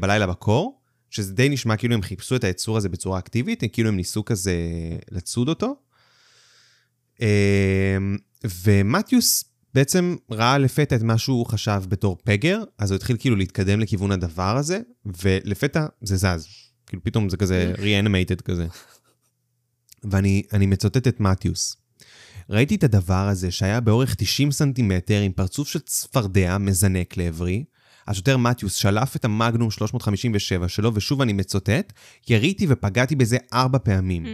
בלילה בקור, שזה די נשמע כאילו הם חיפשו את היצור הזה בצורה אקטיבית, כאילו הם ניסו כזה לצוד אותו. ומתיוס בעצם ראה לפתע את מה שהוא חשב בתור פגר, אז הוא התחיל כאילו להתקדם לכיוון הדבר הזה, ולפתע זה זז. כאילו פתאום זה כזה re-animated כזה. ואני מצוטט את מתיוס. ראיתי את הדבר הזה שהיה באורך 90 סנטימטר עם פרצוף של צפרדיה מזנק לעברי. השוטר מתיוס שלף את המגנום 357 שלו, ושוב אני מצוטט, יריתי ופגעתי בזה 4 פעמים.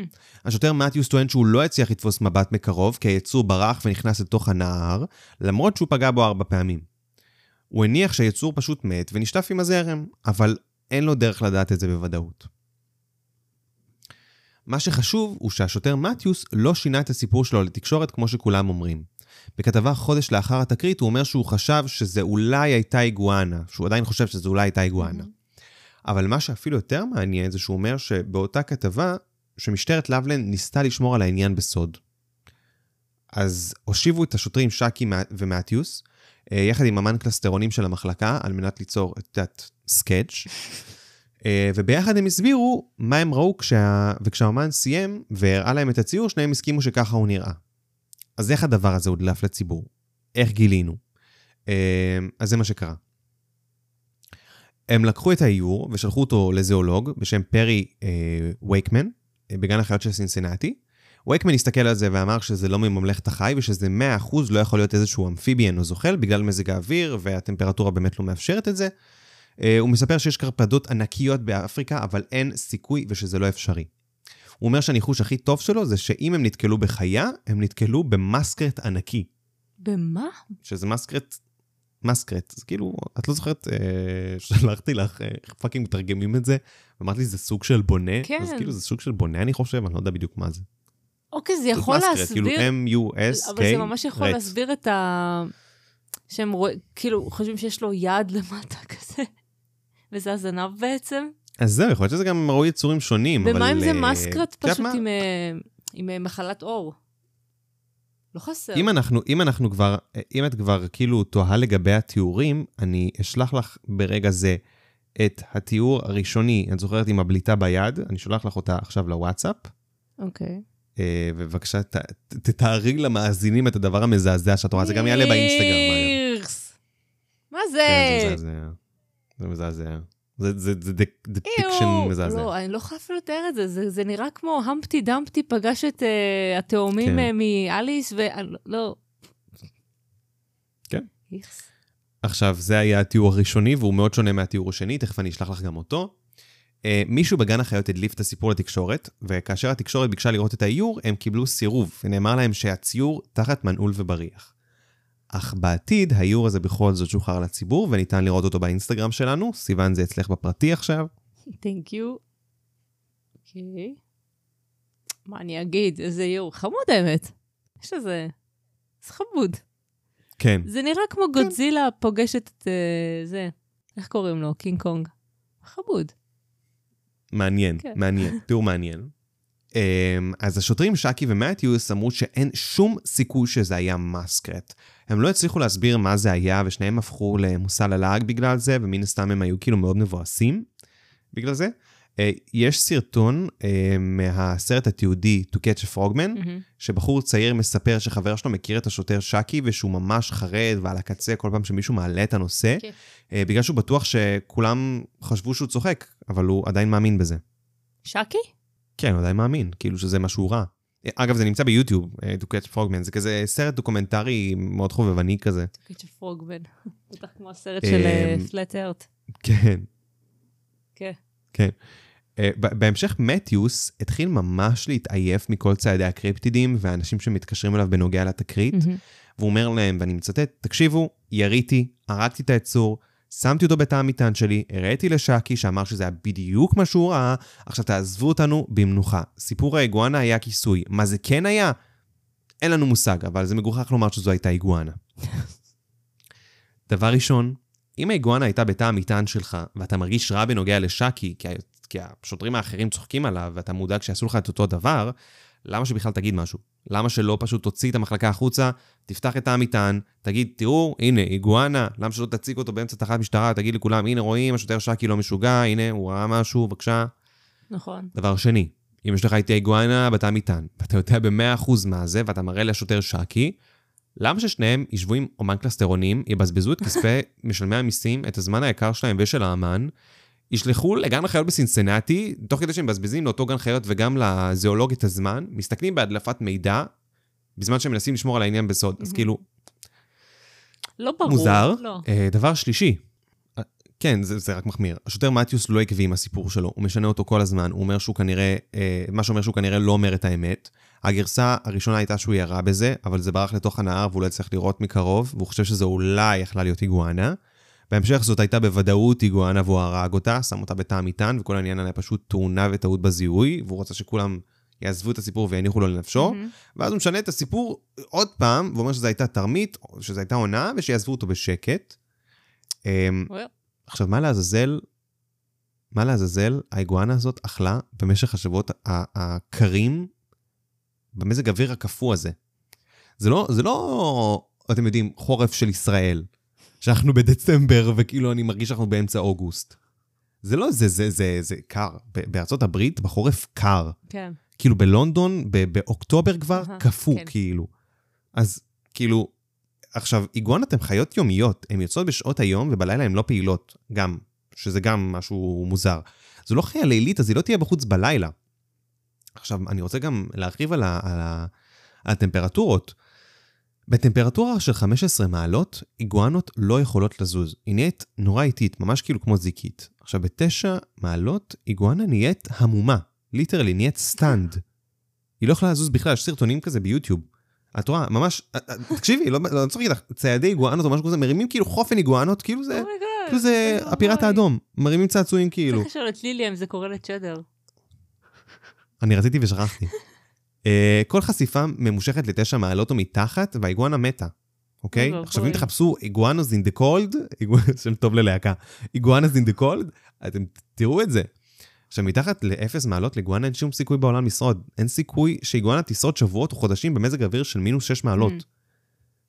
השוטר מתיוס טוען שהוא לא הצליח לתפוס מבט מקרוב, כי היצור ברח ונכנס לתוך הנהר, למרות שהוא פגע בו 4 פעמים. הוא הניח שהיצור פשוט מת ונשטף עם הזרם, אבל אין לו דרך לדעת את זה בוודאות. מה שחשוב הוא שהשוטר מתיוס לא שינה את הסיפור שלו לתקשורת כמו שכולם אומרים. בכתבה חודש לאחר התקרית הוא אומר שהוא חשב שזה אולי הייתה איגואנה, שהוא עדיין חושב שזה אולי הייתה איגואנה. אבל מה שאפילו יותר מעניין זה שהוא אומר שבאותה כתבה שמשטרת לאבלנד ניסתה לשמור על העניין בסוד. אז הושיבו את השוטרים שקי ומתיוס, יחד עם אמן קלסטרונים של המחלקה על מנת ליצור את סקץ' וביחד הם הסבירו מה הם ראו וכשהאמן סיים והראה להם את הציור, שניהם הסכימו שככה הוא נראה. אז איך הדבר הזה הודלף לציבור? איך גילינו? אז זה מה שקרה. הם לקחו את האיור ושלחו אותו לזיאולוג בשם פרי וייקמן, בגן החיות של סינסינטי. וייקמן הסתכל על זה ואמר שזה לא מממלכת החי, ושזה 100% לא יכול להיות איזשהו אמפיביאן או זוחל, בגלל מזג האוויר והטמפרטורה באמת לא מאפשרת את זה. הוא מספר שיש קרפדות ענקיות באפריקה, אבל אין סיכוי ושזה לא אפשרי. הוא אומר שהניחוש הכי טוב שלו זה שאם הם נתקלו בחיה, הם נתקלו במסקרט ענקי. במה? שזה מסקרט מסקרט, אז כאילו, את לא זוכרת, שלחתי לך, פאקינג מתרגמים את זה, ואמרת לי, זה סוג של בונה, כן. אז כאילו, זה סוג של בונה, אני חושב, אני לא יודע בדיוק מה זה. אוקיי, זה יכול מסקרט, להסביר, כאילו, M-U-S-K, אבל זה ממש יכול להסביר את ה... שהם רואים, כאילו, חושבים שיש לו יד למטה כזה, וזה הזנב בעצם. אז זהו, יכול להיות שזה גם ראו יצורים שונים, ומה אם זה מסקרט פשוט עם מחלת אור? לא חסר. אם את כבר כאילו תוהה לגבי התיאורים, אני אשלח לך ברגע זה את התיאור הראשוני, אני זוכרת עם הבליטה ביד, אני שולח לך אותה עכשיו לוואטסאפ. אוקיי. ובבקשה, תתארי למאזינים את הדבר המזעזע שאת רואה, זה גם יעלה באינסטגרם. מה זה? זה מזעזע. זה מזעזע. זה דפיקשן מזעזע. לא, אני לא יכולה אפילו לתאר את זה. זה נראה כמו המפטי דמפטי פגש את התאומים מאליס, ולא... כן. עכשיו, זה היה התיאור הראשוני, והוא מאוד שונה מהתיאור השני, תכף אני אשלח לך גם אותו. מישהו בגן החיות הדליף את הסיפור לתקשורת, וכאשר התקשורת ביקשה לראות את האיור, הם קיבלו סירוב, ונאמר להם שהציור תחת מנעול ובריח. אך בעתיד, האיור הזה בכל זאת שוחרר לציבור, וניתן לראות אותו באינסטגרם שלנו. סיוון, זה אצלך בפרטי עכשיו. Thank you. אוקיי. מה אני אגיד? איזה איור חמוד האמת. יש לזה... זה חמוד. כן. זה נראה כמו גודזילה פוגשת את זה. איך קוראים לו? קינג קונג. חמוד. מעניין, מעניין, תיאור מעניין. אז השוטרים שקי ומתיוס אמרו שאין שום סיכוי שזה היה מסקרט. הם לא הצליחו להסביר מה זה היה, ושניהם הפכו למוסע ללעג בגלל זה, ומן הסתם הם היו כאילו מאוד מבואסים בגלל זה. יש סרטון מהסרט התיעודי To Catch a Frogman, שבחור צעיר מספר שחבר שלו מכיר את השוטר שקי, ושהוא ממש חרד ועל הקצה כל פעם שמישהו מעלה את הנושא, בגלל שהוא בטוח שכולם חשבו שהוא צוחק, אבל הוא עדיין מאמין בזה. שקי? כן, הוא עדיין מאמין, כאילו שזה משהו רע. אגב, זה נמצא ביוטיוב, To Catch a Frogman, זה כזה סרט דוקומנטרי מאוד חובבני כזה. To Catch a Frogman, בטח כמו הסרט של Flat Earth. כן. כן. כן. בהמשך מתיוס התחיל ממש להתעייף מכל צעדי הקריפטידים והאנשים שמתקשרים אליו בנוגע לתקרית, והוא אומר להם, ואני מצטט, תקשיבו, יריתי, הרגתי את היצור, שמתי אותו בתא המטען שלי, הראיתי לשקי שאמר שזה היה בדיוק מה שהוא ראה, עכשיו תעזבו אותנו במנוחה. סיפור האיגואנה היה כיסוי. מה זה כן היה? אין לנו מושג, אבל זה מגוחך לומר שזו הייתה איגואנה. דבר ראשון, אם האיגואנה הייתה בתא המטען שלך, ואתה מרגיש רע בנוגע לשקי, כי השוטרים האחרים צוחקים עליו, ואתה מודאג שיעשו לך את אותו דבר, למה שבכלל תגיד משהו? למה שלא פשוט תוציא את המחלקה החוצה, תפתח את המטען, תגיד, תראו, הנה, איגואנה, למה שלא תציג אותו באמצע תחת משטרה, תגיד לכולם, הנה רואים, השוטר שקי לא משוגע, הנה, הוא ראה משהו, בבקשה. נכון. דבר שני, אם יש לך איתי איגואנה בתא המטען, ואתה יודע ב-100% מה זה, ואתה מראה לשוטר שקי, למה ששניהם ישבו עם אומן קלסטרונים, יבזבזו את כספי משלמי המיסים, את הזמן היקר שלהם ושל האמן, ישלחו לגן החיות בסינסינטי, תוך כדי שהם מבזבזים לאותו גן חיות וגם לזיאולוג את הזמן, מסתכלים בהדלפת מידע, בזמן שהם מנסים לשמור על העניין בסוד. אז כאילו, לא ברור. מוזר. דבר שלישי, כן, זה רק מחמיר. השוטר מתיוס לא עקבי עם הסיפור שלו, הוא משנה אותו כל הזמן, הוא אומר שהוא כנראה, מה שאומר שהוא כנראה לא אומר את האמת. הגרסה הראשונה הייתה שהוא ירה בזה, אבל זה ברח לתוך הנהר, והוא לא צריך לראות מקרוב, והוא חושב שזה אולי יכלה להיות איגואנה. בהמשך זאת הייתה בוודאות איגואנה והוא הרג אותה, שם אותה בתא המטען, וכל העניין היה פשוט תאונה וטעות בזיהוי, והוא רוצה שכולם יעזבו את הסיפור ויניחו לו לנפשו, ואז הוא משנה את הסיפור עוד פעם, ואומר שזו הייתה תרמית, שזו הייתה עונה, ושיעזבו אותו בשקט. עכשיו, מה לעזאזל, האיגואנה הזאת אכלה במשך השבועות הקרים, במזג אוויר הקפוא הזה. זה לא, אתם יודעים, חורף של ישראל. שאנחנו בדצמבר, וכאילו אני מרגיש שאנחנו באמצע אוגוסט. זה לא זה, זה, זה, זה קר. בארצות הברית, בחורף קר. כן. כאילו בלונדון, באוקטובר כבר, כפו, כאילו. אז, כאילו, עכשיו, איגואנות הן חיות יומיות, הן יוצאות בשעות היום, ובלילה הן לא פעילות, גם, שזה גם משהו מוזר. זו לא חיה לילית, אז היא לא תהיה בחוץ בלילה. עכשיו, אני רוצה גם להרחיב על הטמפרטורות, בטמפרטורה של 15 מעלות, איגואנות לא יכולות לזוז. היא נהיית נורא איטית, ממש כאילו כמו זיקית. עכשיו, ב9 מעלות, איגואנה נהיית המומה. ליטרלי, נהיית סטנד. היא לא יכולה לזוז בכלל, יש סרטונים כזה ביוטיוב. את רואה, ממש, תקשיבי, לא צריך לך, ציידי איגואנות או משהו כזה, מרימים כאילו חופן איגואנות, כאילו זה, כאילו זה הפיראט האדום, מרימים צעצועים כאילו. צריך לשאול את לילי אם זה קורה לצ'דר. אני רציתי ושכחתי. כל חשיפה ממושכת ל9 מעלות או מתחת, והאיגואנה מתה, אוקיי? עכשיו אם תחפשו איגואנוס אין דה קולד, שם טוב ללהקה, איגואנוס אין דה קולד, אתם תראו את זה. עכשיו, מתחת ל-0 מעלות, לאיגואנה אין שום סיכוי בעולם לשרוד. אין סיכוי שאיגואנה תשרוד שבועות או חודשים במזג אוויר של -6 מעלות.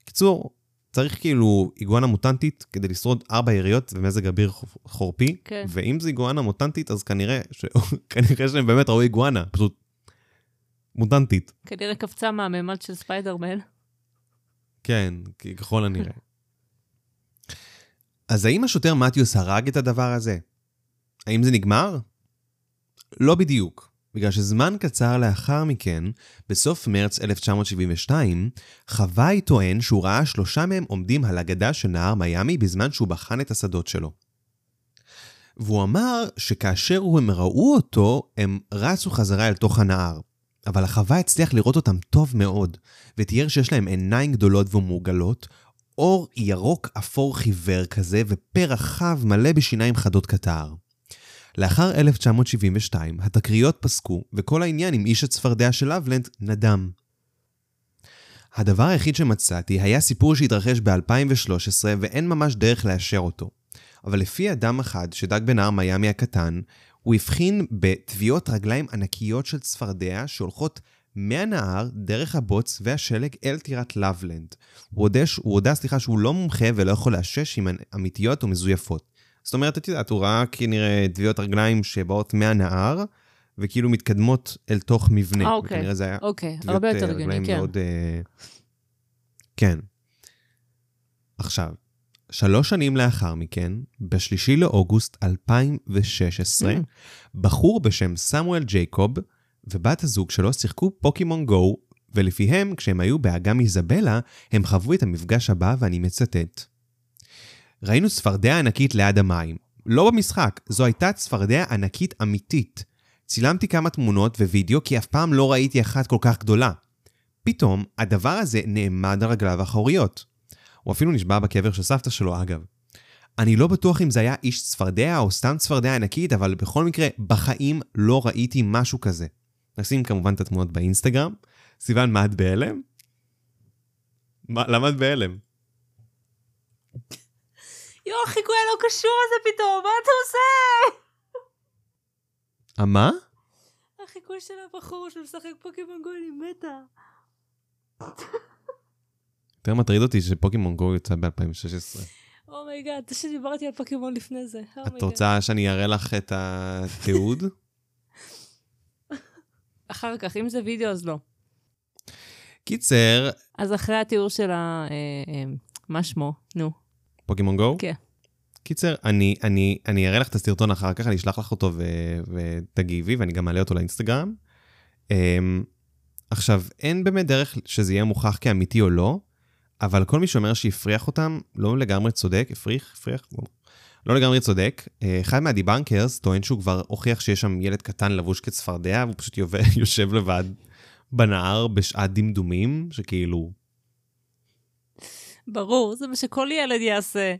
קיצור, צריך כאילו איגואנה מוטנטית כדי לשרוד 4 יריות במזג אוויר חורפי, ואם זה איגואנה מוטנטית, אז כנראה שהם באמת ראו איגואנה, פשוט מוטנטית. כנראה קפצה מהממד של ספיידרמן. כן, ככל הנראה. אז האם השוטר מתיוס הרג את הדבר הזה? האם זה נגמר? לא בדיוק, בגלל שזמן קצר לאחר מכן, בסוף מרץ 1972, חוואי טוען שהוא ראה 3 מהם עומדים על הגדה של נהר מיאמי בזמן שהוא בחן את השדות שלו. והוא אמר שכאשר הם ראו אותו, הם רצו חזרה אל תוך הנהר. אבל החוואי הצליח לראות אותם טוב מאוד, ותיאר שיש להם עיניים גדולות ומוגלות, אור ירוק אפור חיוור כזה, ופה רחב מלא בשיניים חדות קטר. לאחר 1972, התקריות פסקו, וכל העניין עם איש הצפרדע של לאבלנד נדם. הדבר היחיד שמצאתי היה סיפור שהתרחש ב-2013, ואין ממש דרך לאשר אותו. אבל לפי אדם אחד שדג בנהר מיאמי הקטן, הוא הבחין בטביעות רגליים ענקיות של צפרדע שהולכות מהנהר, דרך הבוץ והשלג אל טירת לאבלנד. הוא הודע, שהוא לא מומחה ולא יכול לאשש עם אמיתיות או מזויפות. זאת אומרת, את יודעת, הוא ראה כנראה דביעות רגליים שבאות מהנהר, וכאילו מתקדמות אל תוך מבנה. אוקיי, וכנראה זה היה דביעות רגליים כן. מאוד... כן. עכשיו, 3 שנים לאחר מכן, ב3 לאוגוסט 2016, בחור בשם סמואל ג'ייקוב, ובת הזוג שלו שיחקו פוקימון גו, ולפיהם, כשהם היו באגם איזבלה, הם חוו את המפגש הבא, ואני מצטט. ראינו צפרדע ענקית ליד המים. לא במשחק, זו הייתה צפרדע ענקית אמיתית. צילמתי כמה תמונות ווידאו כי אף פעם לא ראיתי אחת כל כך גדולה. פתאום, הדבר הזה נעמד על רגליו האחוריות. הוא אפילו נשבע בקבר של סבתא שלו, אגב. אני לא בטוח אם זה היה איש צפרדע או סתם צפרדע ענקית, אבל בכל מקרה, בחיים לא ראיתי משהו כזה. נשים כמובן את התמונות באינסטגרם. סיוון, מה את בהלם? למה את בהלם? יו, החיקוי לא קשור הזה פתאום, מה אתה עושה? מה? החיקוי של הבחור שמשחק פוקימון גו, אני מתה. יותר מטריד אותי שפוקימון גו יוצא ב-2016. אומייגאד, שדיברתי על פוקימון לפני זה. את רוצה שאני אראה לך את התיעוד? אחר כך, אם זה וידאו, אז לא. קיצר... אז אחרי התיאור של ה... מה שמו? נו. פוקימון גו? כן. קיצר, אני אראה לך את הסרטון אחר כך, אני אשלח לך אותו ותגיבי, ואני גם מעלה אותו לאינסטגרם. עכשיו, אין באמת דרך שזה יהיה מוכח כאמיתי או לא, אבל כל מי שאומר שהפריח אותם, לא לגמרי צודק, הפריח, לא לגמרי צודק. אחד מהדיבנקרס טוען שהוא כבר הוכיח שיש שם ילד קטן לבוש כצפרדע, והוא פשוט יושב לבד בנהר בשעת דמדומים, שכאילו... ברור, זה מה שכל ילד יעשה.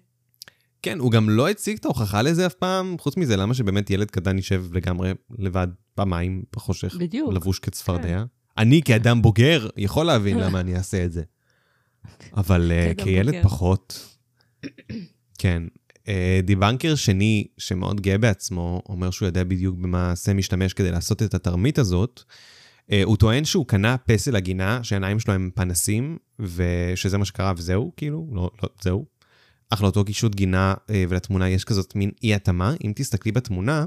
כן, הוא גם לא הציג את ההוכחה לזה אף פעם, חוץ מזה, למה שבאמת ילד קטן יישב לגמרי לבד במים, בחושך, בדיוק. לבוש כצפרדע. אני כאדם בוגר יכול להבין למה אני אעשה את זה. אבל כילד פחות, כן. דיבנקר שני, שמאוד גאה בעצמו, אומר שהוא יודע בדיוק במה סם משתמש כדי לעשות את התרמית הזאת, הוא טוען שהוא קנה פסל הגינה, שהעיניים שלו הם פנסים, ושזה מה שקרה, וזהו, כאילו, לא, זהו. אך לאותו קישוט גינה ולתמונה יש כזאת מין אי-התאמה. אם תסתכלי בתמונה,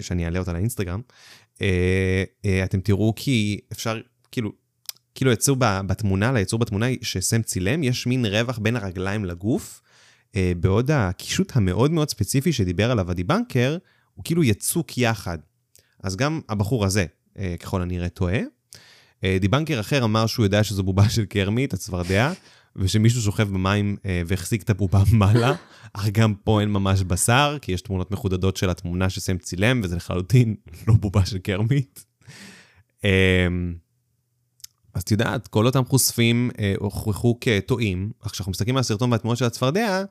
שאני אעלה אותה לאינסטגרם, אתם תראו כי אפשר, כאילו ליצור בתמונה שסם צילם, יש מין רווח בין הרגליים לגוף, בעוד הקישוט המאוד מאוד ספציפי שדיבר עליו הדיבנקר, הוא כאילו יצוק יחד. אז גם הבחור הזה, ככל הנראה טועה. דיבנקר אחר אמר שהוא יודע שזו בובה של קרמית, הצפרדע, ושמישהו שוכב במים והחזיק את הבובה מעלה, אך גם פה אין ממש בשר, כי יש תמונות מחודדות של התמונה שסם צילם, וזה לחלוטין לא בובה של קרמית. אז תדעת, כל אותם חושפים הוכרחו כטועים, אך כשאנחנו מסתכלים על הסרטון והתמונות של הצפרדע,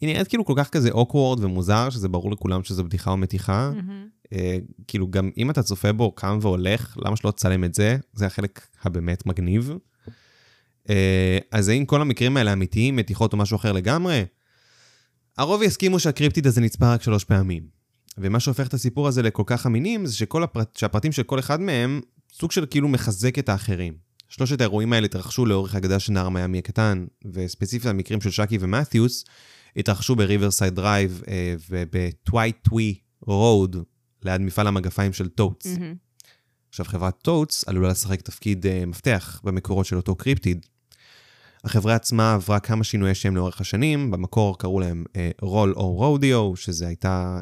היא נראית כאילו כל כך כזה אוקוורד ומוזר, שזה ברור לכולם שזו בדיחה או מתיחה. כאילו גם אם אתה צופה בו, קם והולך, למה שלא תצלם את זה? זה החלק הבאמת מגניב. אז אם כל המקרים האלה אמיתיים, מתיחות או משהו אחר לגמרי, הרוב יסכימו שהקריפטיד הזה נצפה רק 3 פעמים. ומה שהופך את הסיפור הזה לכל כך אמינים, זה שהפרטים של כל אחד מהם, סוג של כאילו מחזק את האחרים. 3 האירועים האלה התרחשו לאורך הגדה של נער מיאמי הקטן, וספציפית המקרים של שקי ומתיוס, התרחשו בריברסייד דרייב ובטוויטווי רוד, ליד מפעל המגפיים של טוטס. עכשיו, חברת טוטס עלולה לשחק תפקיד מפתח במקורות של אותו קריפטיד. החברה עצמה עברה כמה שינויי שם לאורך השנים, במקור קראו להם רול או רודיו, שזה הייתה,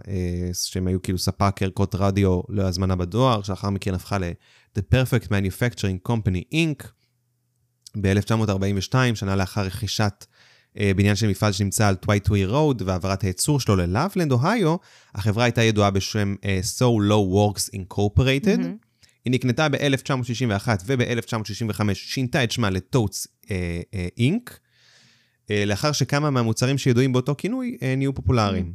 שהם היו כאילו ספק ערכות רדיו להזמנה בדואר, שאחר מכן הפכה ל-The Perfect Manufacturing Company Inc. ב-1942, שנה לאחר רכישת בניין של מפעל שנמצא על טוויטווי רוד, והעברת הייצור שלו ללאבלנד, אוהיו, החברה הייתה ידועה בשם So Low Works Incorporated. היא נקנתה ב-1961, וב-1965 שינתה את שמה לטוטס אינק, לאחר שכמה מהמוצרים שידועים באותו כינוי נהיו פופולריים.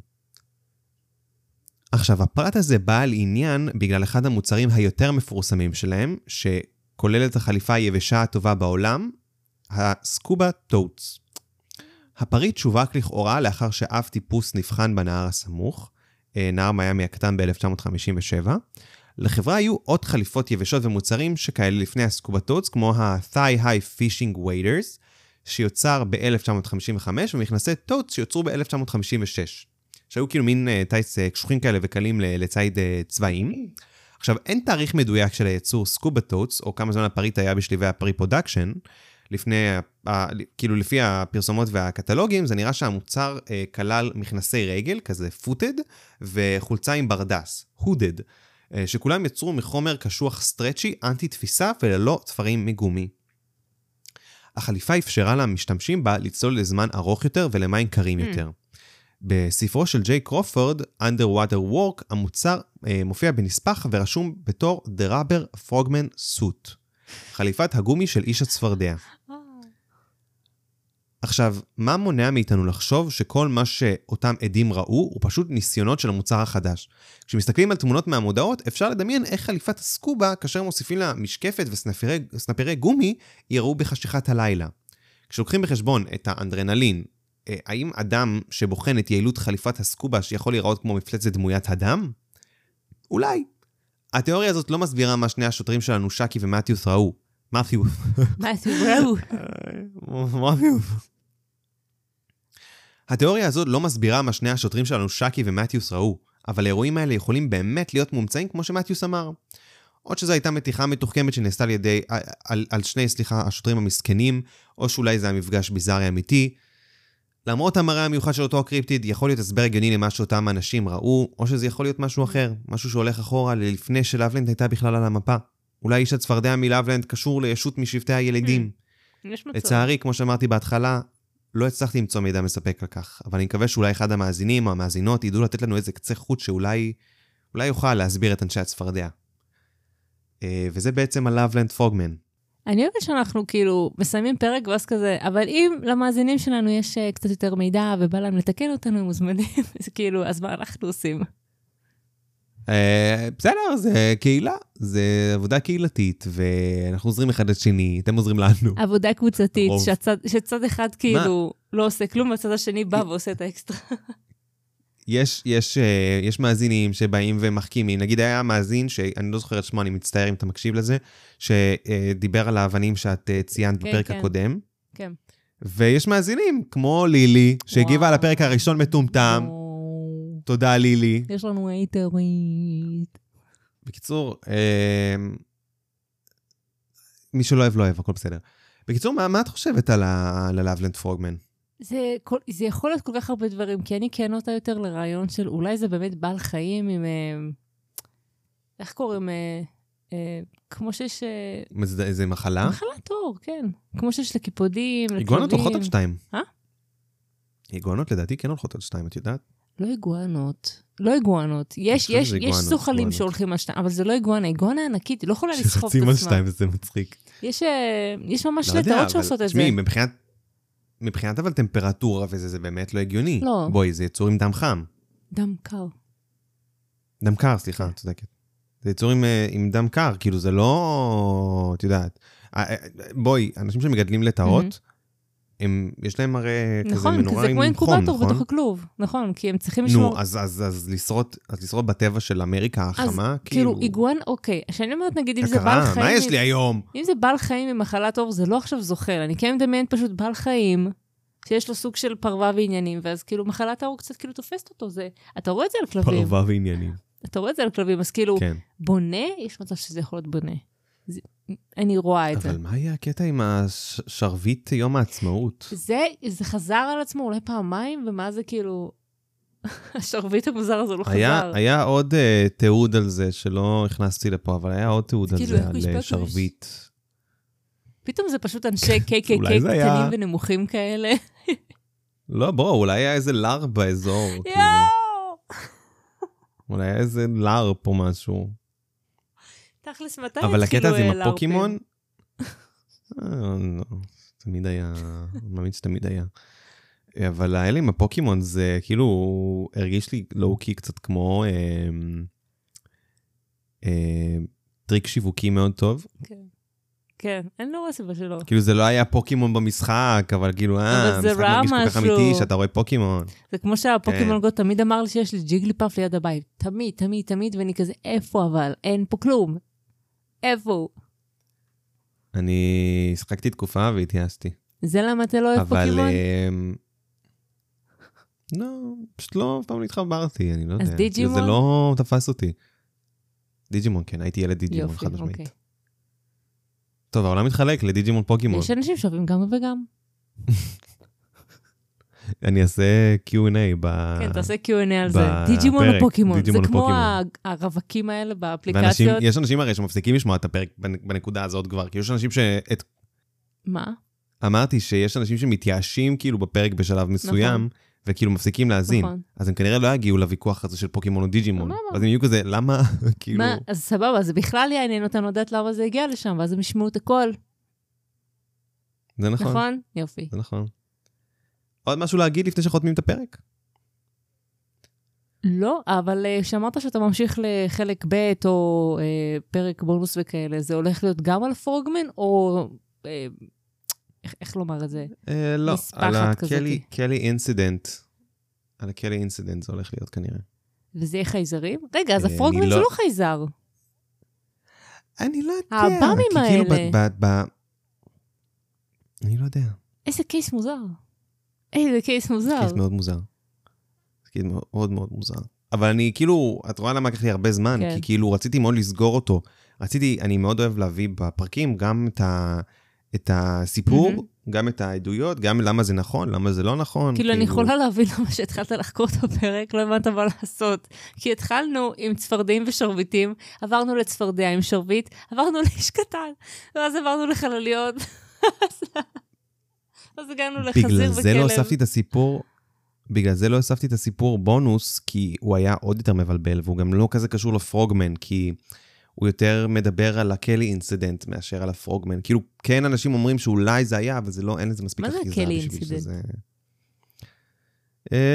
עכשיו, הפרט הזה בא על עניין בגלל אחד המוצרים היותר מפורסמים שלהם, שכולל את החליפה היבשה הטובה בעולם, הסקובה טוטס. הפריט שווק לכאורה לאחר שאף טיפוס נבחן בנהר הסמוך, נהר מיאמי הקטן ב-1957, לחברה היו עוד חליפות יבשות ומוצרים שכאלה לפני הסקובה טוטס, כמו ה-Thigh-High Fishing Waders, שיוצר ב-1955, ומכנסי טוטס שיוצרו ב-1956, שהיו כאילו מין טייס קשוחים כאלה וקלים לצייד צבעים. עכשיו, אין תאריך מדויק של הייצור סקובה טוטס, או כמה זמן הפריט היה בשליבי הפרי פרודקשן, כאילו לפי הפרסומות והקטלוגים, זה נראה שהמוצר כלל מכנסי רגל, כזה פוטד, וחולצה עם ברדס, הודד, שכולם יצרו מחומר קשוח סטרצ'י, אנטי תפיסה וללא תפרים מגומי. החליפה אפשרה למשתמשים בה לצלול לזמן ארוך יותר ולמים קרים יותר. בספרו של ג'יי קרופורד, Underwater Work, המוצר מופיע בנספח ורשום בתור The Rubber Frogman Suit, חליפת הגומי של איש הצפרדע. עכשיו, מה מונע מאיתנו לחשוב שכל מה שאותם עדים ראו הוא פשוט ניסיונות של המוצר החדש? כשמסתכלים על תמונות מהמודעות, אפשר לדמיין איך חליפת הסקובה, כאשר מוסיפים לה משקפת וסנפירי גומי, יראו בחשיכת הלילה. כשלוקחים בחשבון את האנדרנלין, האם אדם שבוחן את יעילות חליפת הסקובה שיכול להיראות כמו מפלצת דמוית הדם? אולי. התיאוריה הזאת לא מסבירה מה שני השוטרים שלנו, שקי ומתיוס ראו. אבל האירועים האלה יכולים באמת להיות מומצאים כמו שמתיוס אמר. או שזו הייתה מתיחה מתוחכמת שנעשתה על שני, השוטרים המסכנים, או שאולי זה המפגש ביזארי אמיתי. למרות המראה המיוחד של אותו הקריפטיד, יכול להיות הסבר הגיוני למה שאותם אנשים ראו, או שזה יכול להיות משהו אחר, משהו שהולך אחורה לפני שלאבלנד הייתה בכלל על המפה. אולי איש הצפרדע מלאבלנד קשור לישות משבטי הילדים. לצערי, כמו שאמרתי בהתחלה, לא הצלחתי למצוא מידע מספק על כך, אבל אני מקווה שאולי אחד המאזינים או המאזינות ידעו לתת לנו איזה קצה חוט שאולי יוכל להסביר את אנשי הצפרדע. וזה בעצם הלאבלנד פרוגמן. אני אוהבת שאנחנו כאילו מסיימים פרק ואז כזה, אבל אם למאזינים שלנו יש קצת יותר מידע ובא להם לתקן אותנו, הם מוזמנים, אז מה אנחנו עושים? בסדר, זה קהילה, זה עבודה קהילתית, ואנחנו עוזרים אחד לשני, אתם עוזרים לנו. עבודה קבוצתית, שצד אחד כאילו לא עושה כלום, הצד השני בא ועושה את האקסטרה. יש מאזינים שבאים ומחכימים, נגיד היה מאזין, שאני לא זוכר את שמו, אני מצטער אם אתה מקשיב לזה, שדיבר על האבנים שאת ציינת בפרק הקודם. כן. ויש מאזינים, כמו לילי, שהגיבה על הפרק הראשון מטומטם, תודה לילי. יש לנו הייטרית. בקיצור, מי שלא אוהב לא אוהב, הכל בסדר. בקיצור, מה את חושבת על הלאבלנד פרוגמן? זה יכול להיות כל כך הרבה דברים, כי אני כן אותה יותר לרעיון של אולי זה באמת בעל חיים עם, איך קוראים, כמו שיש... איזה מחלה? מחלה תור, כן. כמו שיש לקיפודים, לכלבים. איגונות הולכות על 2. איגונות לדעתי כן הולכות על 2, את יודעת? לא איגואנות, לא איגואנות, יש זוחלים שהולכים על שתיים, אבל זה לא איגואנה, איגואנה ענקית, היא לא יכולה לסחוב את עצמה. שחצים על שתיים, זה מצחיק. יש ממש לטעות שעושות את זה. שמי, מבחינת אבל טמפרטורה וזה, זה באמת לא הגיוני. לא. בואי, זה יצור עם דם חם. דם קר. דם קר, סליחה, צודקת. זה יצור עם דם קר, כאילו זה לא, את יודעת. בואי, אנשים שמגדלים לטעות, יש להם הרי כזה מנורה עם חום, נכון? נכון, זה כמו אינקובטור בתוך הכלוב, נכון, כי הם צריכים לשמור. נו, אז לשרות בטבע של אמריקה החמה, כאילו איגואן, אוקיי, שאני אומרת נגיד אם זה בעל חיים, מה יש לי היום? אם זה בעל חיים עם מחלת עור, זה לא עכשיו זוחל, אני כן מדמיין פשוט בעל חיים, שיש לו סוג של פרווה ועניינים, ואז כאילו מחלת העור קצת כאילו תופסת אותו, אתה רואה את זה על כלבים. פרווה ועניינים. אתה רואה את זה על כלבים, אז כאילו בונה, יש מצב שזה יכול להיות בונה. אני רואה את זה. אבל מה היה הקטע עם השרבית יום העצמאות? זה חזר על עצמו אולי פעמיים, ומה זה כאילו... השרבית המוזר הזה לא חזר. היה עוד תיעוד על זה, שלא הכנסתי לפה, אבל היה עוד תיעוד על זה, על שרבית. פתאום זה פשוט אנשי קייק קטנים ונמוכים כאלה. לא, בואו, אולי היה איזה לרפ באזור. יאו! אולי היה איזה לרפ או משהו. תכלס, מתי התחילו להרפים? אבל הקטע הזה עם הפוקימון? לא, תמיד היה, מאמין שתמיד היה. אבל האלה עם הפוקימון זה כאילו, הרגיש לי לואו-קי קצת כמו טריק שיווקי מאוד טוב. כן, כן, אין לו רסיבה שלו. כאילו זה לא היה פוקימון במשחק, אבל כאילו, המשחק מרגיש כל כך אמיתי שאתה רואה פוקימון. זה כמו שהפוקימון גו תמיד אמר לי שיש לי ג'יגלי פאף ליד הבית. תמיד, תמיד, תמיד, ואני כזה, איפה אבל? אין פה כלום. איפה? אני שחקתי תקופה והתייאסתי. זה למה אתה לא אוהב פוקימון? אבל... לא, פשוט לא, פעם התחברתי, אני לא יודע. אז דיג'ימון? זה לא תפס אותי. דיג'ימון, כן, הייתי ילד דיג'ימון חד משמעית. טוב, העולם מתחלק לדיג'ימון פוקימון. יש אנשים שאוהבים גם וגם. אני אעשה Q&A בפרק. כן, תעשה Q&A על זה. דיג'ימון לפוקימון. זה כמו הרווקים האלה באפליקציות. יש אנשים הרי שמפסיקים לשמוע את הפרק בנקודה הזאת כבר, כי יש אנשים מה? אמרתי שיש אנשים שמתייאשים כאילו בפרק בשלב מסוים, וכאילו מפסיקים להזין. אז הם כנראה לא יגיעו לוויכוח הזה של פוקימון או דיג'ימון. אז הם יהיו כזה, למה? אז סבבה, אז בכלל יעניין אותנו לדעת למה זה הגיע לשם, ואז הם ישמעו את הכל. זה נכון. נכון? יופי. זה נכון. עוד משהו להגיד לפני שחותמים את הפרק? לא, אבל שאמרת שאתה ממשיך לחלק ב' או פרק בונוס וכאלה, זה הולך להיות גם על פרוגמן, או איך לומר את זה? לא, על הקלי אינסידנט. על הקלי אינסידנט זה הולך להיות כנראה. וזה יהיה חייזרים? רגע, אז הפרוגמן זה לא חייזר. אני לא יודע. האבאמים האלה. אני לא יודע. איזה קייס מוזר. זה קייס מוזר. קייס מאוד מוזר. קייס מאוד מאוד מוזר. אבל אני כאילו, את רואה למה לקח לי הרבה זמן, כי כאילו רציתי מאוד לסגור אותו. אני מאוד אוהב להביא בפרקים גם את הסיפור, גם את העדויות, גם למה זה נכון, למה זה לא נכון. כאילו אני יכולה להבין למה שהתחלת לחקור את הפרק, לא הבנת מה לעשות. כי התחלנו עם צפרדעים ושרביטים, עברנו לצפרדע עם שרביט, עברנו לאיש קטן, ואז עברנו לחלליות. אז הגענו לחזיר וכלב. בגלל זה לא הוספתי את הסיפור בונוס, כי הוא היה עוד יותר מבלבל, והוא גם לא כזה קשור לפרוגמן, כי הוא יותר מדבר על הקלי אינסידנט, מאשר על הפרוגמן. כאילו, כן, אנשים אומרים שאולי זה היה, אבל זה לא, אין לזה מספיק אחיזה. מה זה הקלי אינסידנט?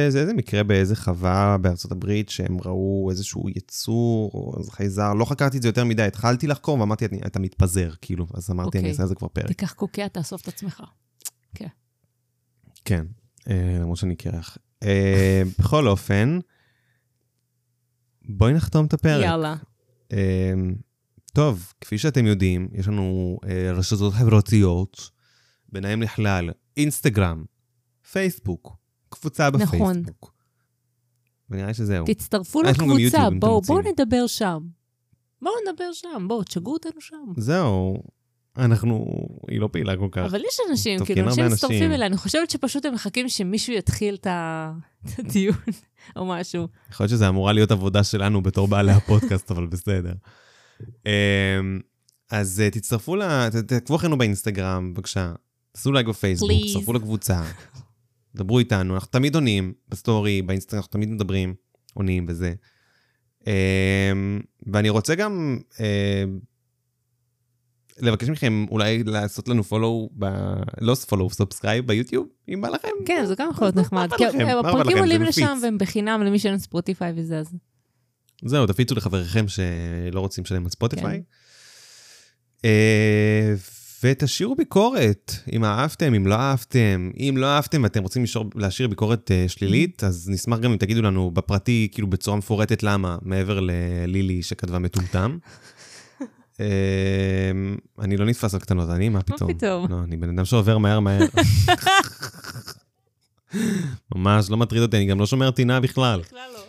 זה איזה מקרה באיזה חווה בארצות הברית, שהם ראו איזשהו יצור, או איזה חייזר, לא חקרתי את זה יותר מדי, התחלתי לחקור, ואמרתי, אתה מתפזר, כאילו, אז אמרתי, אני אעשה את זה כבר פרק. תיקח קוקיה, תאסוף את עצמך. כן, למרות שאני קרח. בכל אופן, בואי נחתום את הפרק. יאללה. טוב, כפי שאתם יודעים, יש לנו רשתות חברתיות, ביניהם לכלל אינסטגרם, פייסבוק, קבוצה בפייסבוק. נכון. ונראה שזהו. תצטרפו לקבוצה, בואו נדבר שם. בואו נדבר שם, בואו, תשגעו אותנו שם. זהו. היא לא פעילה כל כך. אבל יש אנשים, כאילו, אנשים מצטרפים אליי. אני חושבת שפשוט הם מחכים שמישהו יתחיל את הדיון, או משהו. יכול להיות שזה אמורה להיות עבודה שלנו בתור בעלי הפודקאסט, אבל בסדר. אז תצטרפו תעקבו אחרינו באינסטגרם, בבקשה. תעשו לייק בפייסבוק, תצטרפו לקבוצה. דברו איתנו, אנחנו תמיד עונים, בסטורי, באינסטגרם, אנחנו תמיד מדברים, עונים וזה. ואני רוצה גם לבקש מכם אולי לעשות לנו פולו, לא פולו, סאבסקרייב ביוטיוב, אם בא לכם. כן, זה גם יכול להיות נחמד. הפרקים עולים לשם והם בחינם למי שאין ספוטיפיי וזה, אז... זהו, תפיצו לחבריכם שלא רוצים שלהם על ספוטיפיי. ותשאירו ביקורת, אם אהבתם, אם לא אהבתם, אם לא אהבתם ואתם רוצים להשאיר ביקורת שלילית, אז נשמח גם אם תגידו לנו בפרטי, כאילו בצורה מפורטת למה, מעבר ללילי שכתבה מטומטם. אני לא נתפס על קטנות, אני מה פתאום? מה פתאום? לא, אני בן אדם שעובר מהר. ממש, לא מטריד אותי, אני גם לא שומר טינה בכלל. בכלל לא.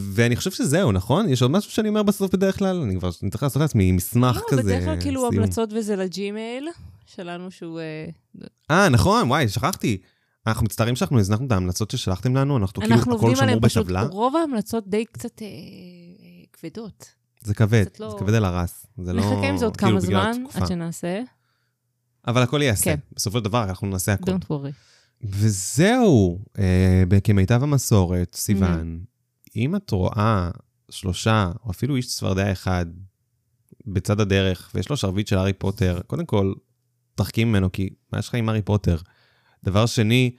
ואני חושב שזהו, נכון? יש עוד משהו שאני אומר בסוף בדרך כלל, אני כבר נצטרך לעשות לעצמי מסמך כזה. בדרך כלל כאילו המלצות וזה לג'ימייל שלנו שהוא... נכון, וואי, שכחתי. אנחנו מצטערים שאנחנו הזנחנו את ההמלצות ששלחתם לנו, אנחנו כאילו הכל שמור בטבלה. רוב ההמלצות די קצת כבדות. זה כבד, זה כבד על הרס. נחכה עם זה עוד כמה זמן עד שנעשה. אבל הכל יעשה. בסופו של דבר אנחנו נעשה הכל. Don't worry. וזהו, כמיטב המסורת, סיוון. אם את רואה 3 או אפילו איש צפרדע אחד בצד הדרך, ויש לו שרביט של הארי פוטר, קודם כל, תחכים ממנו, כי מה יש לך עם הארי פוטר? דבר שני,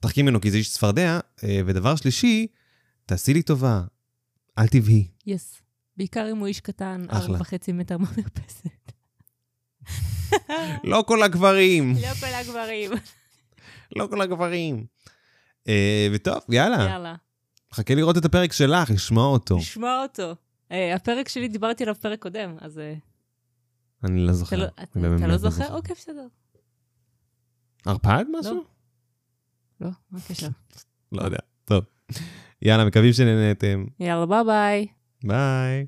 תחכים ממנו, כי זה איש צפרדע, ודבר שלישי, תעשי לי טובה, אל תבהי. יס, בעיקר אם הוא איש קטן, 4.5 מטר מהמרפסת. לא כל הגברים. לא כל הגברים. לא כל הגברים. וטוב, יאללה. יאללה. חכה לראות את הפרק שלך, לשמוע אותו. לשמוע אותו. הפרק שלי, דיברתי עליו פרק קודם, אז... אני לא זוכר. אתה לא זוכר? אוקיי, בסדר. הרפד משהו? לא, מה הקשר? לא יודע, טוב. יאללה, מקווים שנהנתם. יאללה, ביי ביי. ביי.